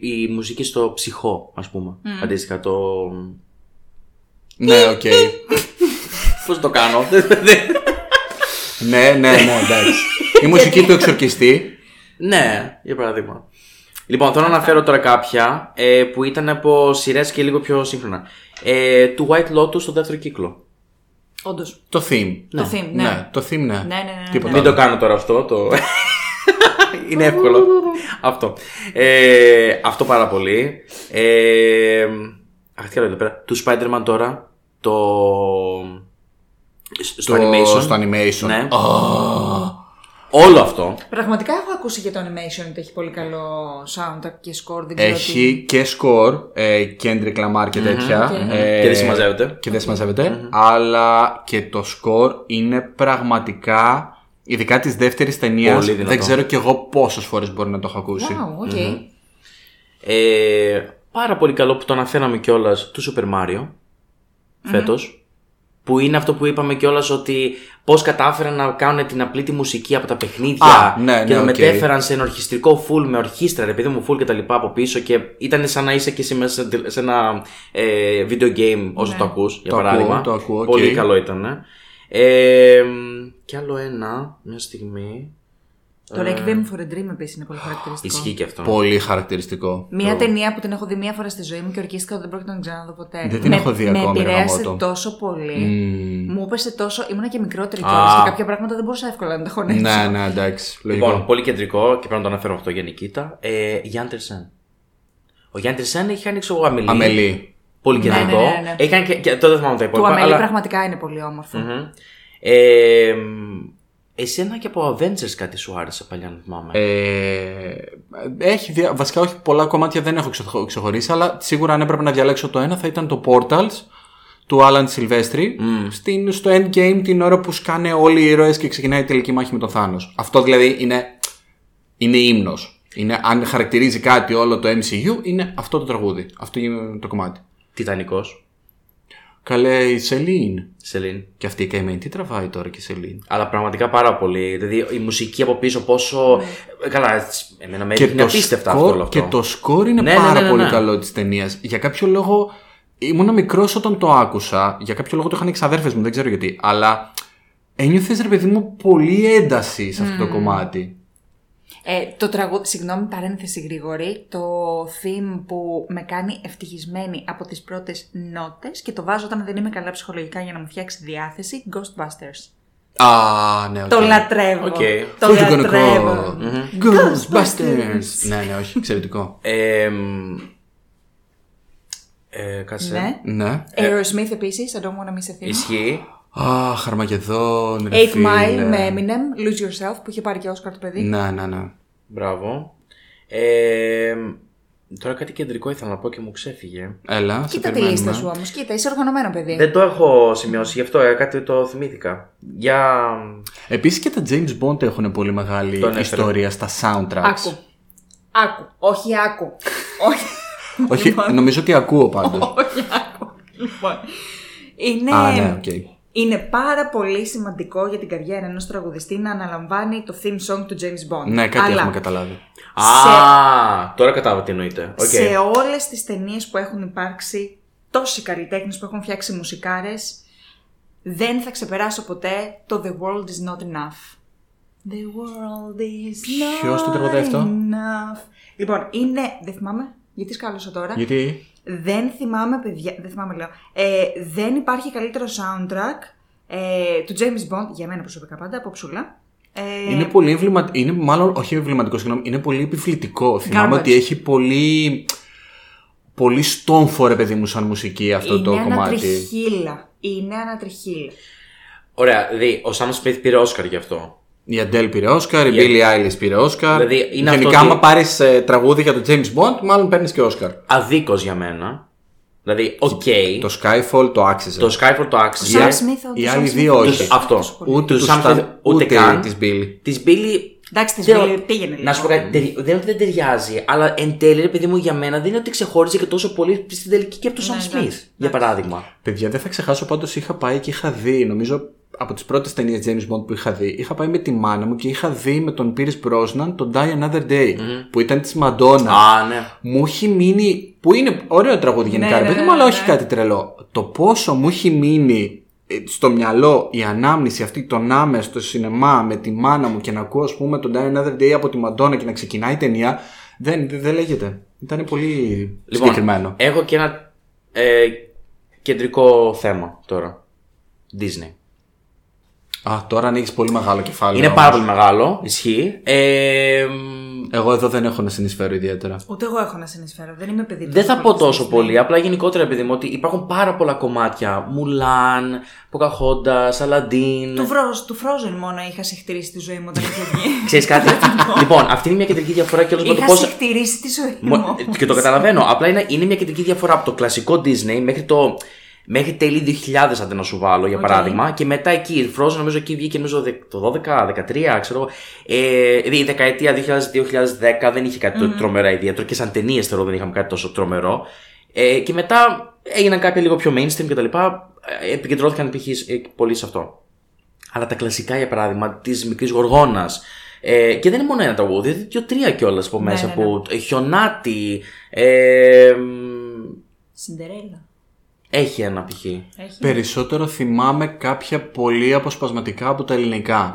η μουσική στο ψυχό, ας πούμε. Αντίστοιχα το. Ναι, οκ. Πώς το κάνω. Ναι, εντάξει. Η μουσική του εξορκιστή. Ναι, για παράδειγμα. Λοιπόν, θέλω να αναφέρω τώρα κάποια που ήταν από σειρές και λίγο πιο σύγχρονα. Του White Lotus στο δεύτερο κύκλο. Όντως. Το theme. Το theme, ναι. Μην το κάνω τώρα αυτό. Είναι εύκολο. Αυτό πάρα πολύ. Αχ, τι άλλο εδώ πέρα. Του Spider-Man τώρα. Στο animation. Ναι. Όλο αυτό. Πραγματικά έχω ακούσει και το animation ότι έχει πολύ καλό soundtrack και score. Έχει και score. Kendrick Lamar και τέτοια. Και δεν συμμαζεύεται. Αλλά και το score είναι πραγματικά. Ειδικά τη δεύτερη ταινία. Δεν ξέρω κι εγώ πόσες φορές μπορεί να το έχω ακούσει. Πάρα πολύ καλό που το αναφέραμε κιόλας του Super Mario φέτος, που είναι αυτό που είπαμε κιόλας ότι πώς κατάφεραν να κάνουν την απλή τη μουσική από τα παιχνίδια και να μετέφεραν σε ένα ορχιστρικό full με ορχήστρα, ρε παιδί μου, full και τα λοιπά από πίσω, και ήταν σαν να είσαι και εσύ μέσα σε ένα video game όσο το ακούς, για παράδειγμα. Το ακούω, πολύ καλό ήταν. Κι άλλο ένα, μια στιγμή. Το Like Them for a Dream επίσης είναι πολύ χαρακτηριστικό. Ισχύει και αυτό. Πολύ χαρακτηριστικό. Μία ταινία που την έχω δει μία φορά στη ζωή μου και ορκίστηκα ότι δεν πρόκειται να την ξαναδώ ποτέ. Δεν την έχω δει ακόμα. Με επηρέασε τόσο πολύ. Μου έπεσε τόσο. Ήμουνα και μικρότερη κιόλας και κάποια πράγματα δεν μπορούσα εύκολα να τα χωνέψω. Ναι, εντάξει. Λοιπόν, πολύ κεντρικό και πρέπει να το αναφέρω αυτό για Νικήτα. Γιάνν Τερσέν. Ο Γιάνν Τερσέν έχει κάνει Αμελή. Πολύ κεντρικό. Έκανε και τότε θυμάμαι τα υπόλοιπα. Το Αμελή πραγματικά είναι πολύ όμορφο. Εσένα και από Avengers κάτι σου άρεσε παλιά, να θυμάμαι. Βασικά, όχι πολλά κομμάτια δεν έχω ξεχωρίσει, αλλά σίγουρα αν έπρεπε να διαλέξω το ένα θα ήταν το Portals του Alan Silvestri στο Endgame, την ώρα που σκάνε όλοι οι ήρωες και ξεκινάει η τελική μάχη με τον Thanos. Αυτό δηλαδή είναι ύμνος. Αν χαρακτηρίζει κάτι όλο το MCU, είναι αυτό το τραγούδι. Αυτό είναι το κομμάτι. Τιτανικός. Καλέ η Σελήν. Και αυτή η καημένη, τι τραβάει τώρα και η Σελήν. Αλλά πραγματικά πάρα πολύ. Δηλαδή η μουσική από πίσω πόσο. Καλά, εμένα με είναι απίστευτα αυτό. Και το σκορ είναι πάρα πολύ καλό της ταινίας. Για κάποιο λόγο. Ήμουν μικρός όταν το άκουσα. Για κάποιο λόγο το είχαν οι ξαδέρφες μου, δεν ξέρω γιατί. Αλλά ένιωθες, ρε παιδί μου, πολύ ένταση σε αυτό το κομμάτι. Το τραγούδι, συγγνώμη, παρένθεση γρήγορη. Το theme που με κάνει ευτυχισμένη από τις πρώτες νότες και το βάζω όταν δεν είμαι καλά ψυχολογικά για να μου φτιάξει διάθεση. Ghostbusters. Ναι, okay. Το λατρεύω. Okay. Το λατρεύω. Ghostbusters. Ναι, όχι, εξαιρετικό. Κάσε. Ναι. Aerosmith επίσης, I don't wanna miss a thing. Ισχύει. Χαρμαγεδόν, 8 Mile με Eminem, Lose Yourself που είχε πάρει και Όσκαρ το παιδί. Ναι. Μπράβο. Τώρα κάτι κεντρικό ήθελα να πω και μου ξέφυγε. Έλα, κοίτα τη λίστα σου όμως, κοίτα, είσαι οργανωμένο παιδί. Δεν το έχω σημειώσει, γι' αυτό κάτι το θυμήθηκα. Επίσης και τα James Bond έχουν πολύ μεγάλη ιστορία στα soundtracks. Άκου. Όχι, νομίζω ότι ακούω πάντως. Όχι, άκου. Λοιπόν. Είναι πάρα πολύ σημαντικό για την καριέρα ενός τραγουδιστή να αναλαμβάνει το theme song του James Bond. Ναι, κάτι έχουμε καταλάβει. Τώρα κατάλαβα τι εννοείται. Σε όλες τις ταινίες που έχουν υπάρξει, τόσοι καλλιτέχνες που έχουν φτιάξει μουσικάρες, δεν θα ξεπεράσω ποτέ το The World Is Not Enough. The World Is Not. Ποιος το τραγουδάει αυτό? Λοιπόν, είναι. Δεν θυμάμαι. Γιατί σκάλωσα τώρα. Γιατί? Δεν θυμάμαι, παιδιά. Δεν θυμάμαι, λέω. Δεν υπάρχει καλύτερο soundtrack του James Bond, για μένα προσωπικά πάντα, από ψούλα. Είναι πολύ εμβληματικό. Είναι μάλλον όχι εμβληματικό, συγγνώμη. Είναι πολύ επιβλητικό. Θυμάμαι ότι έχει πολύ. Πολύ στόμφο, ρε παιδί μου, σαν μουσική αυτό το κομμάτι. Είναι ανατριχύλα. Ωραία. Δηλαδή, ο Sam Smith πήρε Όσκαρ γι' αυτό. Η Αντέλ πήρε Όσκαρ, η Billie Eilish πήρε Όσκαρ. Δηλαδή, γενικά, άμα πάρεις τραγούδι για τον James Bond, μάλλον παίρνεις και Όσκαρ. Αδίκως για μένα. Δηλαδή, το Skyfall το άξιζε. Το Sam Smith, οι άλλοι δύο όχι. Αυτό. Ούτε του Sam Smith, ούτε καν της Billie. Εντάξει, της Billie πήγαινε λίγο. Να σου πω κάτι, δεν είναι ότι δεν ταιριάζει, αλλά εν τέλει, επειδή μου για μένα δεν είναι ότι ξεχώριζε και τόσο πολύ στην τελική και από τον Sam Smith, για παράδειγμα. Παιδιά, δεν θα ξεχάσω πάντως, είχα πάει και είχα δει, νομίζω. Από τις πρώτες ταινίες James Bond που είχα δει, είχα πάει με τη μάνα μου και είχα δει με τον Pierce Brosnan τον Die Another Day που ήταν της Madonna. Ναι. Μου έχει μείνει. Που είναι ωραίο τραγούδι γενικά, ρε παιδί μου, αλλά όχι κάτι τρελό. Το πόσο μου έχει μείνει στο μυαλό η ανάμνηση αυτή, το να είμαι στο σινεμά με τη μάνα μου και να ακούω, ας πούμε, τον Die Another Day από τη Madonna και να ξεκινάει η ταινία. Δεν λέγεται. Ήταν πολύ συγκεκριμένο. Έχω και ένα κεντρικό θέμα τώρα. Disney. Τώρα ανοίγεις πολύ μεγάλο κεφάλαιο. Είναι πάρα πολύ μεγάλο, ισχύει. Εγώ εδώ δεν έχω να συνεισφέρω ιδιαίτερα. Ούτε εγώ έχω να συνεισφέρω, δεν είμαι παιδί. Δεν θα πω τόσο πολύ, απλά γενικότερα επειδή μου ότι υπάρχουν πάρα πολλά κομμάτια. Μουλάν, Ποκαχόντα, Αλαντίν. Του Frozen μόνο είχα συχτηρίσει τη ζωή μου όταν είχε βγει. Ξέρεις κάτι. Λοιπόν, αυτή είναι μια κεντρική διαφορά και όλο με το πώ. Είχα συχτηρίσει τη ζωή μου. Και το καταλαβαίνω. Απλά είναι μια κεντρική διαφορά από το κλασικό Disney μέχρι το. Μέχρι τέλη 2000, αντί να σου βάλω, για παράδειγμα, και μετά εκεί, η Frozen, νομίζω εκεί βγήκε το 12-13, ξέρω. Η δεκαετία 2000-2010 δεν είχε κάτι τρομερά ιδιαίτερο και σαν ταινίες θεωρώ δεν είχαμε κάτι τόσο τρομερό. Και μετά έγιναν κάποια λίγο πιο mainstream κτλ. Επικεντρώθηκαν π.χ. πολύ σε αυτό. Αλλά τα κλασικά, για παράδειγμα, της Μικρής Γοργόνας. Και δεν είναι μόνο ένα τραγούδι, είναι 2-3 κιόλας από μέσα. Χιονάτη. Σιντερέλα. Έχει ένα π.χ. Περισσότερο θυμάμαι κάποια πολύ αποσπασματικά από τα ελληνικά.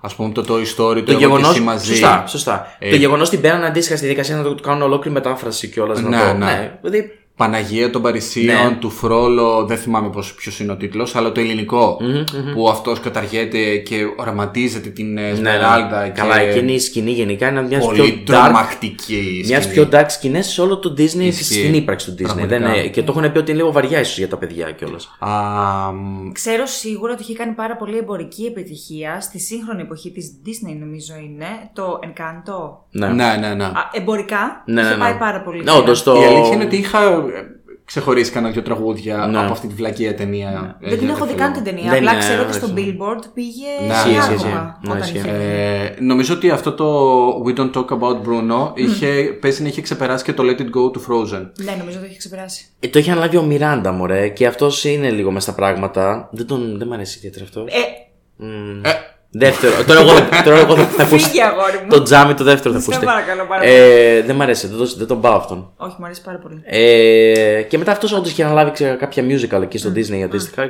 ας πούμε το Toy Story, το γεγονός. Σωστά, σωστά. Το γεγονός την πέραν αντίστοιχα στη δικασία να το κάνουν ολόκληρη μετάφραση κιόλας. Ναι, να το... ναι. Δηλαδή... Παναγία των Παρισίων, ναι. Του Φρόλο, δεν θυμάμαι ποιος είναι ο τίτλος, αλλά το ελληνικό που αυτός καταργέται και οραματίζεται την Σμεράλδα. Ναι, ναι. Και... Καλά, εκείνη η σκηνή γενικά είναι μια πολύ τρομακτική. Μια πιο dark σκηνές σε όλο το Disney, στην ύπαρξη του Disney. Δεν, και το έχουν πει ότι είναι λίγο βαριά, ίσως για τα παιδιά κιόλας. Ξέρω σίγουρα ότι είχε κάνει πάρα πολύ εμπορική επιτυχία στη σύγχρονη εποχή της Disney, νομίζω είναι το Encanto. Ναι. Εμπορικά είχε πάει πάρα πολύ. Η αλήθεια είναι ότι είχα ξεχωρίσει κανένα δυο τραγούδια από αυτή τη βλακία ταινία. Δεν την έχω δει καν την ταινία, απλά ξέρω ότι στο Billboard πήγε χιλιάδες. Νομίζω ότι αυτό το We Don't Talk About Bruno πέσει να είχε ξεπεράσει και το Let It Go του Frozen. Ναι, νομίζω το είχε ξεπεράσει. Το είχε αναλάβει ο Μιράντα, μωρέ, και αυτός είναι λίγο μες στα πράγματα. Δεν μ' αρέσει ιδιαίτερα αυτό. Δεύτερο. Τώρα εγώ θα ακούσει. Το τζάμι το δεύτερο θα ακούσει. Δεν μ' αρέσει, δεν τον πάω αυτόν. Όχι, μου αρέσει πάρα πολύ. Και μετά αυτό όντως είχε αναλάβει κάποια musical εκεί στο Disney αντίστοιχα.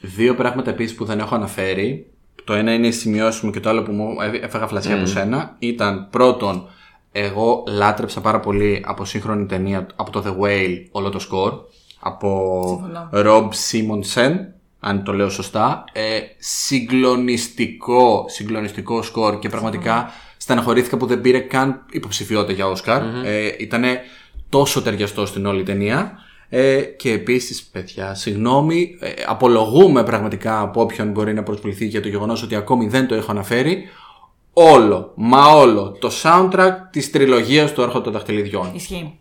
Δύο πράγματα επίσης που δεν έχω αναφέρει. Το ένα είναι η σημειώση μου και το άλλο που μου έφαγα φλασιά από σένα. Ήταν πρώτον, εγώ λάτρεψα πάρα πολύ από σύγχρονη ταινία, από το The Whale, όλο το σκορ. Από Rob Simonsen. Αν το λέω σωστά, συγκλονιστικό σκορ και πραγματικά στεναχωρήθηκα που δεν πήρε καν υποψηφιότητα για Όσκαρ. Ήτανε τόσο ταιριαστό στην όλη ταινία. Και επίσης, παιδιά, συγγνώμη, απολογούμε πραγματικά από όποιον μπορεί να προσβληθεί για το γεγονός ότι ακόμη δεν το έχω αναφέρει. Όλο το soundtrack της τριλογίας του Άρχοντα των Δαχτυλιδιών. Ισχύει.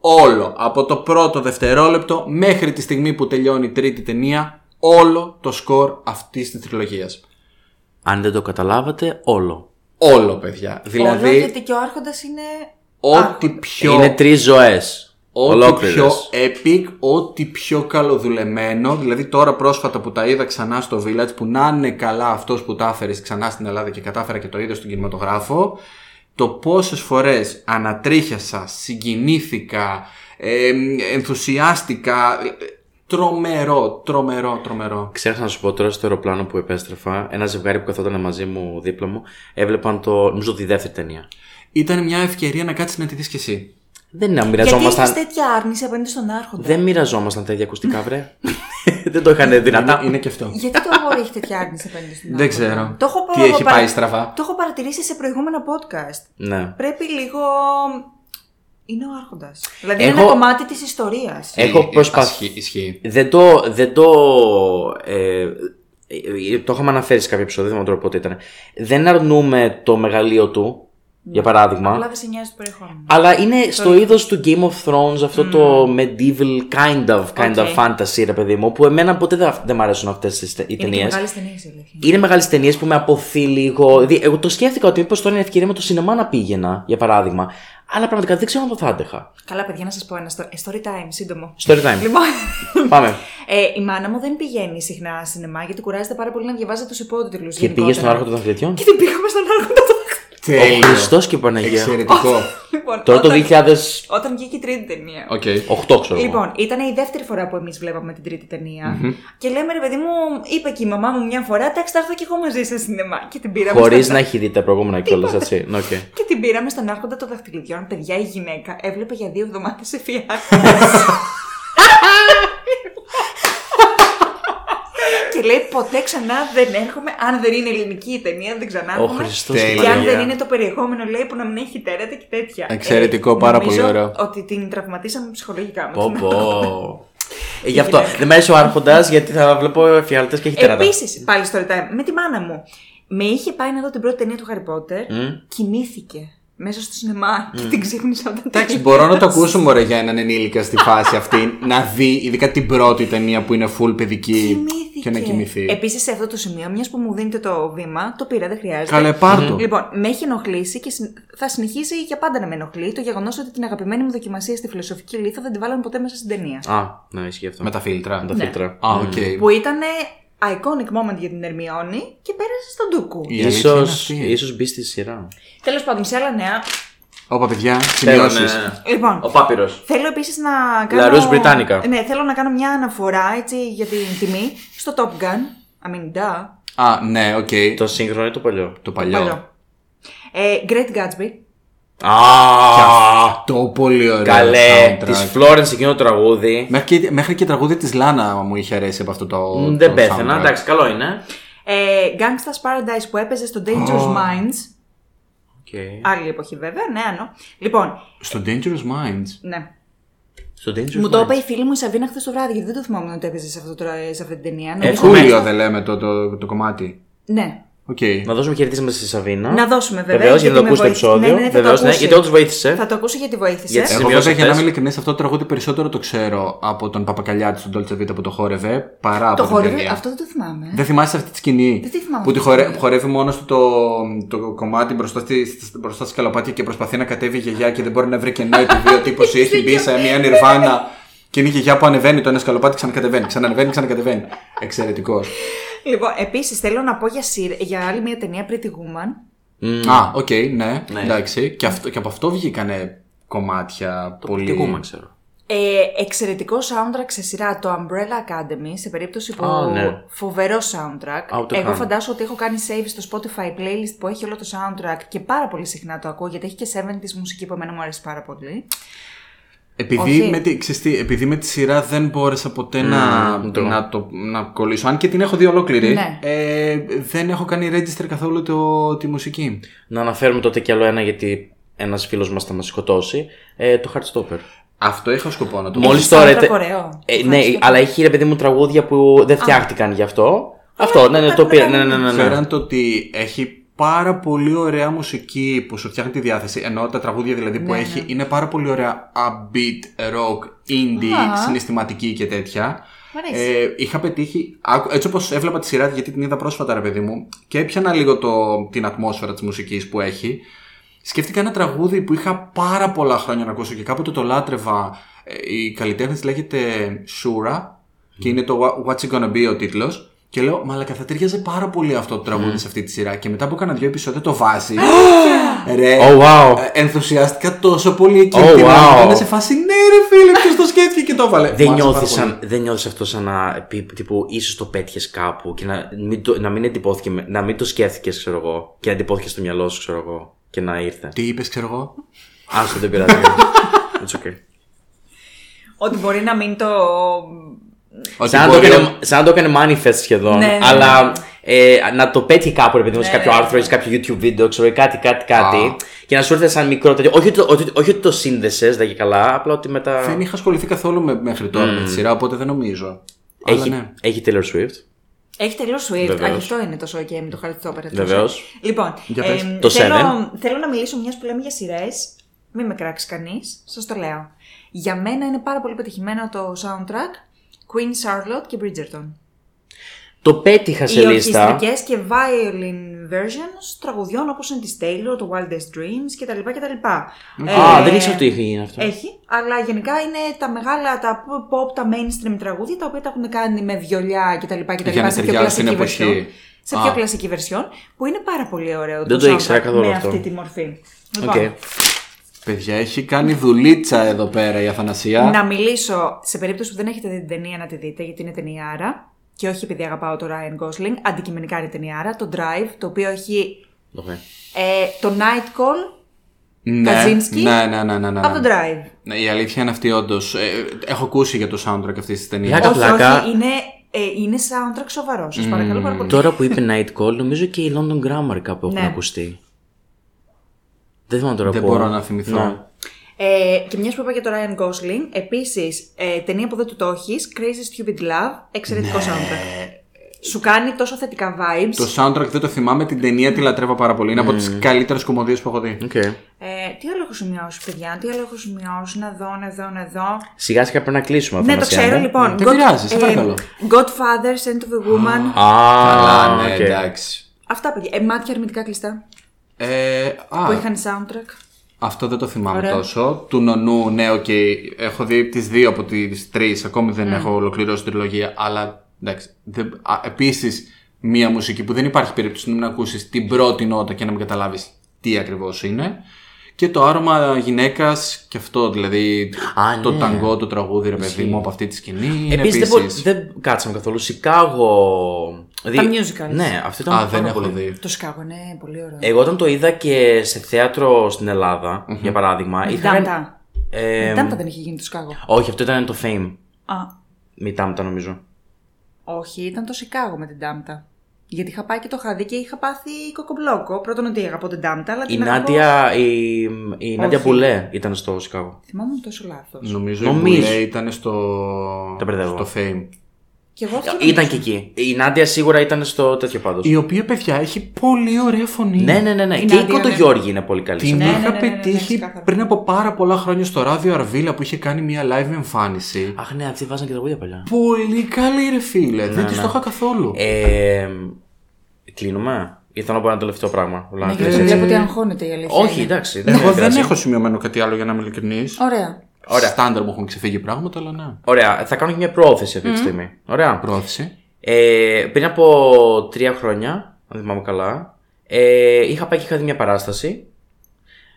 Όλο, από το πρώτο δευτερόλεπτο μέχρι τη στιγμή που τελειώνει η τρίτη ταινία, όλο το σκορ αυτής της τριλογίας. Αν δεν το καταλάβατε, όλο, παιδιά. Δηλαδή, γιατί και ο Άρχοντας είναι ό,τι πιο... Είναι τρεις ζωές. Ό,τι πιο epic, ό,τι πιο καλοδουλεμένο. Δηλαδή τώρα πρόσφατα που τα είδα ξανά στο Village, που να είναι καλά αυτός που τα έφερε ξανά στην Ελλάδα και κατάφερα και το είδα στον κινηματογράφο, το πόσες φορές ανατρίχιασα, συγκινήθηκα, ενθουσιάστηκα, τρομερό. Ξέχασα να σου πω τώρα στο αεροπλάνο που επέστρεφα, ένα ζευγάρι που καθόταν μαζί μου δίπλα μου, έβλεπαν νομίζω τη δεύτερη ταινία. Ήταν μια ευκαιρία να κάτσεις να τη δεις κι εσύ. Δεν είναι να μοιραζόμασταν. Γιατί έχεις τέτοια άρνηση απέναντι στον Άρχοντα. Δεν μοιραζόμασταν τέτοια ακουστικά, βρε. Δεν το είχαν δυνατά. Είναι και αυτό. Γιατί το αγόρι έχει τέτοια άρνηση απέναντι στον Άρχοντα. Δεν ξέρω. Τι έχει πάει στραβά. Το έχω παρατηρήσει σε προηγούμενα podcast. Ναι. Πρέπει λίγο. Είναι ο Άρχοντας. Δηλαδή είναι ένα κομμάτι της ιστορίας. Έχω προσπαθεί. Ισχύει. Το είχαμε αναφέρει σε κάποιο επεισόδιο, δεν θυμάμαι πότε ήταν. Δεν αρνούμε το μεγαλείο του. Για παράδειγμα. Αλλά δεν σε νοιάζει το περιεχόμενο. Αλλά είναι στο είδος του Game of Thrones, αυτό το medieval kind of fantasy, ρε παιδί μου, που εμένα ποτέ δεν μ' αρέσουν αυτές οι ταινίες. Είναι μεγάλες ταινίες που με αποθεί λίγο. Δηλαδή, εγώ το σκέφτηκα ότι μήπως τώρα είναι ευκαιρία με το σινεμά να πήγαινα, για παράδειγμα. Αλλά πραγματικά δεν ξέρω αν το θα άντεχα. Καλά, παιδιά, να σας πω ένα story time, σύντομο. Λοιπόν, πάμε. Η μάνα μου δεν πηγαίνει συχνά σινεμά γιατί κουράζεται πάρα πολύ να διαβάζει τους υπότιτλους. Και πήγε στον Άρχοντα των Δαχτυλιδιών. Και την πήγαμε στον Άρχοντα των Δαχτυλιδιών. Ο Χριστός και η Παναγία. Εξαιρετικό. Λοιπόν, τώρα το 2000. Όταν βγήκε η τρίτη ταινία. Okay. 8 ξέρω. Λοιπόν, ήταν η δεύτερη φορά που εμείς βλέπαμε την τρίτη ταινία. Και λέμε, ρε παιδί μου, είπε και η μαμά μου μια φορά, εντάξει, θα έρθω και εγώ μαζί σε σινεμά. Και την πήραμε. Χωρίς να έχει δει τα προηγούμενα κιόλας, έτσι. Και την πήραμε στον Άρχοντα των Δαχτυλιδιών. Παιδιά, η γυναίκα έβλεπε για 2 εβδομάδες εφιάλτες. Και λέει ποτέ ξανά δεν έρχομαι. Αν δεν είναι ελληνική η ταινία, δεν ξανά έρχομαι. Και αν δεν είναι το περιεχόμενο, λέει, που να μην έχει τέρατε και τέτοια. Εξαιρετικό, πάρα πολύ ωραίο. Ότι την τραυματίσαμε ψυχολογικά. Γι' αυτό. Δεν μ' αρέσει ο Άρχοντας, γιατί θα βλέπω εφιάλτες και έχει τέρατα. Επίσης, πάλι στο time, με τη μάνα μου. Με είχε πάει να δω την πρώτη ταινία του Harry Potter. Κοιμήθηκε μέσα στο σινεμά και την ξύπνησα όταν. Εντάξει, μπορώ να το ακούσω, μωρέ, για έναν ενήλικα στη φάση αυτή να δει, ειδικά την πρώτη ταινία που είναι full παιδική. Και να κοιμηθεί. Επίσης, σε αυτό το σημείο, μιας που μου δίνετε το βήμα, το πήρα, δεν χρειάζεται. Καλέ, πάρ' το. Λοιπόν, με έχει ενοχλήσει και θα συνεχίσει για πάντα να με ενοχλεί το γεγονός ότι την αγαπημένη μου δοκιμασία στη φιλοσοφική λίθο δεν τη βάλανε ποτέ μέσα στην ταινία. Ναι, ισχύει αυτό. Με τα φίλτρα. Που ήταν iconic moment για την Ερμιόνη και πέρασε στον Ντούκου. Ίσως μπει στη σειρά. Τέλος πάντων, σε άλλα νέα. Όπα, παιδιά, σημειώσεις. Λοιπόν, ο Πάπυρος. Θέλω επίσης να κάνω. Λαρούς Βρυτάνικα. Ναι, θέλω να κάνω μια αναφορά, έτσι, για την τιμή στο Top Gun. I mean, duh. Α, ναι, οκ. Okay. Το σύγχρονο ή το παλιό? Το παλιό. Great Gatsby. Αυτό πολύ ωραίο. Καλέ. Τη Florence εκείνο το τραγούδι. Μέχρι και τραγούδι τη Λάνα μου είχε αρέσει από αυτό το. Δεν πέθαινα, εντάξει, καλό είναι. Gangsta's Paradise που έπαιζε στο Dangerous Minds. Okay. Άλλη εποχή βέβαια, ναι, εννοώ. Λοιπόν. Στο Dangerous Minds. Ναι. Μου το είπε η φίλη μου η Σαβίνα χθες το βράδυ, γιατί δεν το θυμάμαι ότι έπαιζε σε αυτή την ταινία. Εβούλιο δεν λέμε το κομμάτι. Ναι. Okay. Να δώσουμε χαιρετίσματα στη Σαβίνα. Να δώσουμε βεβαίω. Για να το ακούσει το επεισόδιο. Ναι, βεβαίως, ναι, γιατί όντως βοήθησε. Θα το ακούσει γιατί βοήθησε. Εγώ βέβαια για να είμαι ειλικρινή, αυτό το τραγούδι περισσότερο το ξέρω από τον Παπακαλιάτη στον Dolce Vita που το χόρευε παρά από την ταινία. Αυτό δεν το θυμάμαι. Δεν θυμάσαι αυτή τη σκηνή? Δεν τη θυμάμαι. Που τη χορεύει μόνο το κομμάτι μπροστά στη σκαλοπάτια και προσπαθεί να κατέβει η γιαγιά και δεν μπορεί να βρει κενό. Επειδή ο τύπος έχει μπει σε μια νιρβάνα. Και είναι η γιαγιά που ανεβαίνει το ένα σκαλοπάτι, ξανακατεβαίνει. Ξανανεβαίνει, ξανακατεβαίνει. Εξαιρετικό. Λοιπόν, επίσης θέλω να πω για άλλη μια ταινία Pretty Woman. Α, οκ, ναι. Εντάξει. Και από αυτό βγήκανε κομμάτια πολύ. Pretty Woman, ξέρω. Εξαιρετικό soundtrack σε σειρά, το Umbrella Academy, σε περίπτωση που. Ναι. Φοβερό soundtrack. Εγώ φαντάζομαι ότι έχω κάνει save στο Spotify playlist που έχει όλο το soundtrack και πάρα πολύ συχνά το ακούω γιατί έχει και 70's μουσική που εμένα μου αρέσει πάρα πολύ. Επειδή με τη σειρά δεν μπόρεσα ποτέ να κολλήσω, αν και την έχω δει ολόκληρη, ναι. Δεν έχω κάνει register καθόλου τη μουσική. Να αναφέρουμε τότε κι άλλο ένα, γιατί ένας φίλος μας θα μας σκοτώσει, το Heartstopper. Αυτό είχα σκοπό να το πω. Μόλις τώρα. Ναι, αλλά είχε ρε παιδί μου τραγούδια που δεν φτιάχτηκαν γι' αυτό. Αυτό, ναι, το πήρα. Φέραν το ότι έχει πάρα πολύ ωραία μουσική που σου φτιάχνει τη διάθεση, ενώ τα τραγούδια δηλαδή που έχει είναι πάρα πολύ ωραία upbeat, rock, indie, συναισθηματική και τέτοια. Είχα πετύχει, έτσι όπως έβλεπα τη σειρά, γιατί την είδα πρόσφατα ρε παιδί μου, και έπιανα λίγο την ατμόσφαιρα της μουσικής που έχει. Σκέφτηκα ένα τραγούδι που είχα πάρα πολλά χρόνια να ακούσω και κάποτε το λάτρευα. Η καλλιτέχνης λέγεται Shura και είναι το What's It Gonna Be ο τίτλος. Και λέω, μαλακα, θα ταιριάζει πάρα πολύ αυτό το τραγούδι σε αυτή τη σειρά. Και μετά από κάνα δύο επεισόδια το βάζει. Ρε, oh, wow. Ενθουσιάστηκα τόσο πολύ εκεί. Ήταν σε φάση, ναι, ρε φίλε, ποιος το σκέφτηκε και το έβαλε. Δεν νιώθει αυτό σαν να. Τύπου, ίσως το πέτυχες κάπου και να μην το σκέφτηκε, ξέρω εγώ. Και να εντυπώθηκε στο μυαλό σου, ξέρω εγώ. Και να ήρθε. Τι είπες, ξέρω εγώ. Άστο, δεν πειράζει. It's okay. Ότι μπορεί να μην το. Σαν να το έκανε manifest σχεδόν, ναι. Αλλά να το πέτυχε κάπου, επειδή σε κάποιο άρθρο ή σε κάποιο YouTube βίντεο, ξέρω κάτι. Και να σου έρθει σαν μικρό τέτοιο. Όχι ότι το σύνδεσες, δεν και καλά, απλά ότι μετά. Δεν είχα ασχοληθεί καθόλου μέχρι τώρα με τη σειρά, οπότε δεν νομίζω. Έχει Taylor Swift. Έχει Taylor Swift, αυτό είναι τόσο ok με το Heartstopper. Βεβαίως. Λοιπόν, θέλω να μιλήσω μια που λέμε για σειρές. Μην με κράξει κανείς, σας το λέω. Για μένα είναι πάρα πολύ πετυχημένο το soundtrack. Queen Charlotte και Bridgerton. Το πέτυχα σε λίστα. Οι ορχιστρικές και violin versions τραγουδιών όπως είναι της Taylor, το Wildest Dreams κτλ. Δεν ήξερα ότι είχε γίνει αυτό. Έχει, αλλά γενικά είναι τα μεγάλα, τα pop, τα mainstream τραγούδια τα οποία τα έχουν κάνει με βιολιά κτλ. Σε πιο κλασική version, που είναι πάρα πολύ ωραίο. Δεν το ήξερα καθόλου αυτό. Με αυτή τη μορφή. Okay. Παιδιά, έχει κάνει δουλίτσα εδώ πέρα η Αθανασία. Να μιλήσω, σε περίπτωση που δεν έχετε δει την ταινία, να τη δείτε, γιατί είναι ταινιάρα. Και όχι επειδή αγαπάω τον Ryan Gosling, αντικειμενικά είναι ταινιάρα. Το Drive, το οποίο έχει. Okay. Το Night Call. Ναι, Καζίνσκι. Ναι. Από το Drive. Ναι, η αλήθεια είναι αυτή, όντως. Έχω ακούσει για το soundtrack αυτή τη ταινία. Όχι, είναι soundtrack σοβαρό. Σας παρακαλώ πάρα πολύ. Τώρα που είπε Night Call, νομίζω και η London Grammar κάπου έχουν ακουστεί. Δεν μπορώ να θυμηθώ. Ναι. Και μια που είπα για το Ryan Gosling, επίσης ταινία που δεν του το έχεις, Crazy Stupid Love, εξαιρετικό soundtrack. Σου κάνει τόσο θετικά vibes. Το soundtrack δεν το θυμάμαι, την ταινία τη λατρεύω πάρα πολύ. Είναι από τις καλύτερες κομμωδίες που έχω δει. Okay. Τι άλλο έχω σημειώσει, παιδιά, να δω. Σιγά σιγά πρέπει να κλείσουμε αυτό. Ναι, το ξέρω λοιπόν. Δεν πειράζει, παρακαλώ. Godfather, Scent of a Woman. Ναι, εντάξει. Αυτά, παιδιά. Μάτια αρνητικά κλειστά. Που είχαν soundtrack. Αυτό δεν το θυμάμαι. Ωραία. Τόσο. Του Νονού, ναι, okay. Έχω δει τις δύο από τις τρεις. Ακόμη δεν έχω ολοκληρώσει την τριλογία. Αλλά εντάξει. Επίσης, μία μουσική που δεν υπάρχει περίπτωση να μην ακούσεις την πρώτη νότα και να μην καταλάβεις τι ακριβώς είναι. Και το άρωμα γυναίκας και αυτό, δηλαδή το ταγκό, το τραγούδι, ρε παιδί μου, από αυτή τη σκηνή. Επίσης δεν κάτσαμε καθόλου. Σικάγο. Τα musicals. Ναι, αυτό ήταν πάρα πολύ δει. Το Σικάγο, ναι, πολύ ωραίο. Εγώ όταν το είδα και σε θέατρο στην Ελλάδα, για παράδειγμα. Μιτάμτα. Μιτάμτα δεν είχε γίνει το Σικάγο. Όχι, αυτό ήταν το Fame. Μιτάμτα νομίζω. Όχι, ήταν το Σικάγο με την Τάμτα. Γιατί είχα πάει και το είχα δει και είχα πάθει κοκομπλόκο. Πρώτον ότι αγαπώ την Τάμτα, αλλά την η Νάντια Μπουλέ ήταν στο Σικάγο. Θυμάμαι τόσο λάθος. Νομίζω η Μπουλέ ήταν στο Fame. Και εγώ ήταν και εκεί. Η Νάντια σίγουρα ήταν στο τέτοιο πάντως. Η οποία, παιδιά, έχει πολύ ωραία φωνή. Ναι. Και η Κοντογιώργη είναι πολύ καλή. Την είχα πετύχει πριν από πάρα πολλά χρόνια στο ράδιο Αρβίλα που είχε κάνει μια live εμφάνιση. Αχ, ναι, αυτή βάζανε και τα γούλια παλιά. Πολύ καλή, ρε φίλε. Δεν τη το είχα καθόλου. Κλείνουμε. Ήθελα να πω ένα τελευταίο πράγμα. Δεν βλέπω ότι αγχώνεται η αλήθεια. Όχι, εντάξει. Εγώ δεν έχω σημειωμένο κάτι άλλο για να είμαι ειλικρινής. Ωραία. Στάνταρ μου έχουν ξεφύγει πράγματα, αλλά ναι. Ωραία, θα κάνω και μια προώθηση αυτή τη στιγμή. Ωραία. Προώθηση. Πριν από 3 χρόνια, αν θυμάμαι καλά, είχα πάει και είχα δει μια παράσταση,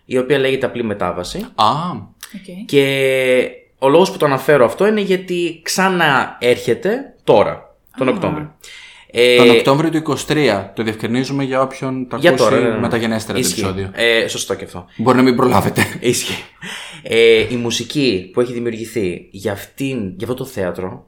η οποία λέγεται Απλή Μετάβαση. Okay. Και ο λόγος που το αναφέρω αυτό είναι γιατί ξανά έρχεται τώρα, τον Οκτώβριο. Τον Οκτώβριο του 23, το διευκρινίζουμε για όποιον τα ακούσει τώρα, μεταγενέστερα το επεισόδιο. Σωστό και αυτό. Μπορεί να μην προλάβετε. Ίσχυε. Η μουσική που έχει δημιουργηθεί για αυτό το θέατρο,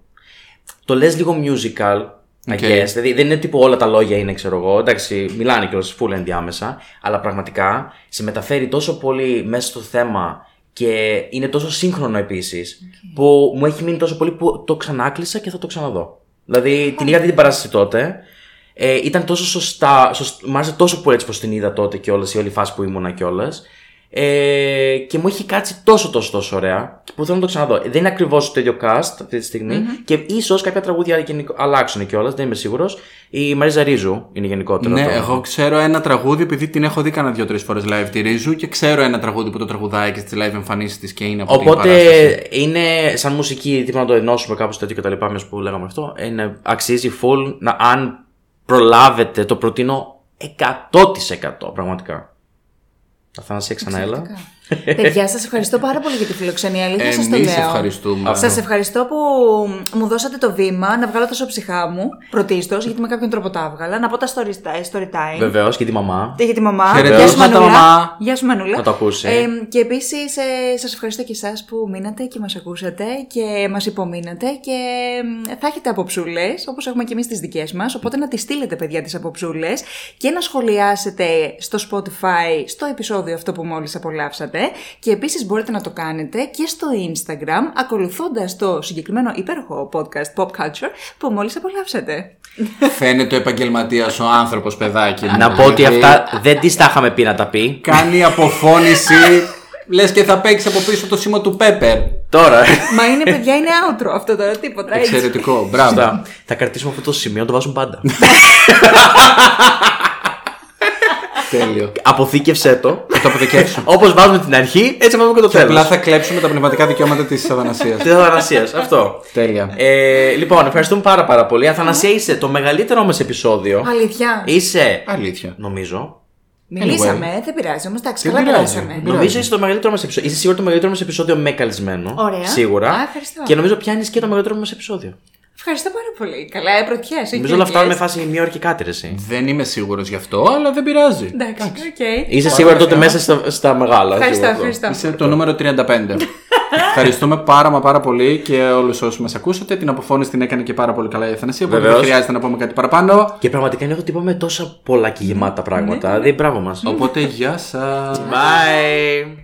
το λες λίγο musical, I guess. Δηλαδή δεν είναι τύπου όλα τα λόγια είναι, ξέρω εγώ. Εντάξει, μιλάνε κιόλας φουλ ενδιάμεσα. Αλλά πραγματικά σε μεταφέρει τόσο πολύ μέσα στο θέμα και είναι τόσο σύγχρονο επίσης, που μου έχει μείνει τόσο πολύ που το ξανάκλεισα και θα το ξαναδώ. Δηλαδή την είχα δει την παράσταση τότε. Ήταν τόσο σωστά. Μ' άρεσε τόσο πολύ έτσι πως την είδα τότε κιόλας, η όλη φάση που ήμουνα κιόλας. Και μου έχει κάτσει τόσο ωραία που θέλω να το ξαναδώ. Δεν είναι ακριβώς το ίδιο cast αυτή τη στιγμή, και ίσως κάποια τραγούδια αλλάξουν κιόλας, δεν είμαι σίγουρος. Η Μαρίζα Ρίζου είναι γενικότερα. Ναι, εγώ ξέρω ένα τραγούδι επειδή την έχω δει κάνα 2-3 φορές live τη Ρίζου και ξέρω ένα τραγούδι που το τραγουδάει και στις live εμφανίσεις της και είναι από την παράσταση. Οπότε είναι σαν μουσική, τι να το ενώσουμε κάπως τέτοιο κτλ. Μιας που λέγαμε αυτό, αξίζει full να, αν προλάβετε, το προτείνω 100% πραγματικά. Αθανασία, ξανά έλα. Παιδιά, σας ευχαριστώ πάρα πολύ για τη φιλοξενία. Αλήθεια σας το λέω. Εμείς ευχαριστούμε. Σας ευχαριστώ που μου δώσατε το βήμα να βγάλω τόσο ψυχά μου. Πρωτίστως, γιατί με κάποιον τρόπο τα έβγαλα. Να πω τα story time. Βεβαίως, και τη μαμά. Γεια σου, Μανούλα. Να το ακούσει. Και επίσης, σας ευχαριστώ και εσάς που μείνατε και μας ακούσατε και μας υπομείνατε. Και θα έχετε αποψούλες, όπως έχουμε και εμείς τις δικές μας. Οπότε να τις στείλετε, παιδιά, τις αποψούλες και να σχολιάσετε στο Spotify στο επεισόδιο αυτό που μόλις απολαύσατε. Και επίσης μπορείτε να το κάνετε και στο Instagram, ακολουθώντας το συγκεκριμένο υπέροχο podcast Pop Culture που μόλις απολαύσατε. Φαίνεται ο επαγγελματίας ο άνθρωπος, παιδάκι. Να πω ότι αυτά δεν τις τα είχαμε πει να τα πει. Κάνει αποφώνηση. Λες και θα παίξει από πίσω το σήμα του Pepper. Τώρα. Μα είναι, παιδιά, είναι outro αυτό τώρα, τίποτα. Εξαιρετικό, μπράβο. Θα κρατήσουμε αυτό το σημείο, το βάζουμε πάντα. Τέλειο. Αποθήκευσέ το. Θα το αποθηκεύσουμε. Όπως βάζουμε την αρχή, έτσι βάζουμε και το τέλος. Απλά θα κλέψουμε τα πνευματικά δικαιώματα της Αθανασίας. Της Αθανασίας, αυτό. Τέλεια. Λοιπόν, ευχαριστούμε πάρα πολύ. Αθανασία, είσαι το μεγαλύτερό μας επεισόδιο. Αλήθεια. Είσαι. Αλήθεια. Νομίζω. Μιλήσαμε, δεν πειράζει όμως, εντάξει, καλά περάσαμε. Νομίζω είσαι το μεγαλύτερο μας επεισόδιο. Είσαι σίγουρα το μεγαλύτερο μας επεισόδιο με καλεσμένο. Ωραία. Σίγουρα. Και νομίζω πιάνεις και το μεγαλύτερο μας επεισόδιο. Ευχαριστώ πάρα πολύ. Καλά, πρωτιές. Νομίζω όλα αυτά με φάση μια ώρα και κάτι, εσύ. Δεν είμαι σίγουρος γι' αυτό, αλλά δεν πειράζει. Εντάξει, okay. Είσαι σίγουρα τότε μέσα στα μεγάλα. Ευχαριστώ. Είσαι το νούμερο 35. Ευχαριστούμε πάρα πολύ και όλους όσους μας ακούσατε. Την αποφώνηση την έκανε και πάρα πολύ καλά η Αθανασία. Οπότε δεν χρειάζεται να πούμε κάτι παραπάνω. Και πραγματικά νιώθω ότι είπαμε τόσα πολλά και γεμάτα πράγματα. Δηλαδή, μπράβο μας. Οπότε, γεια σας. Bye.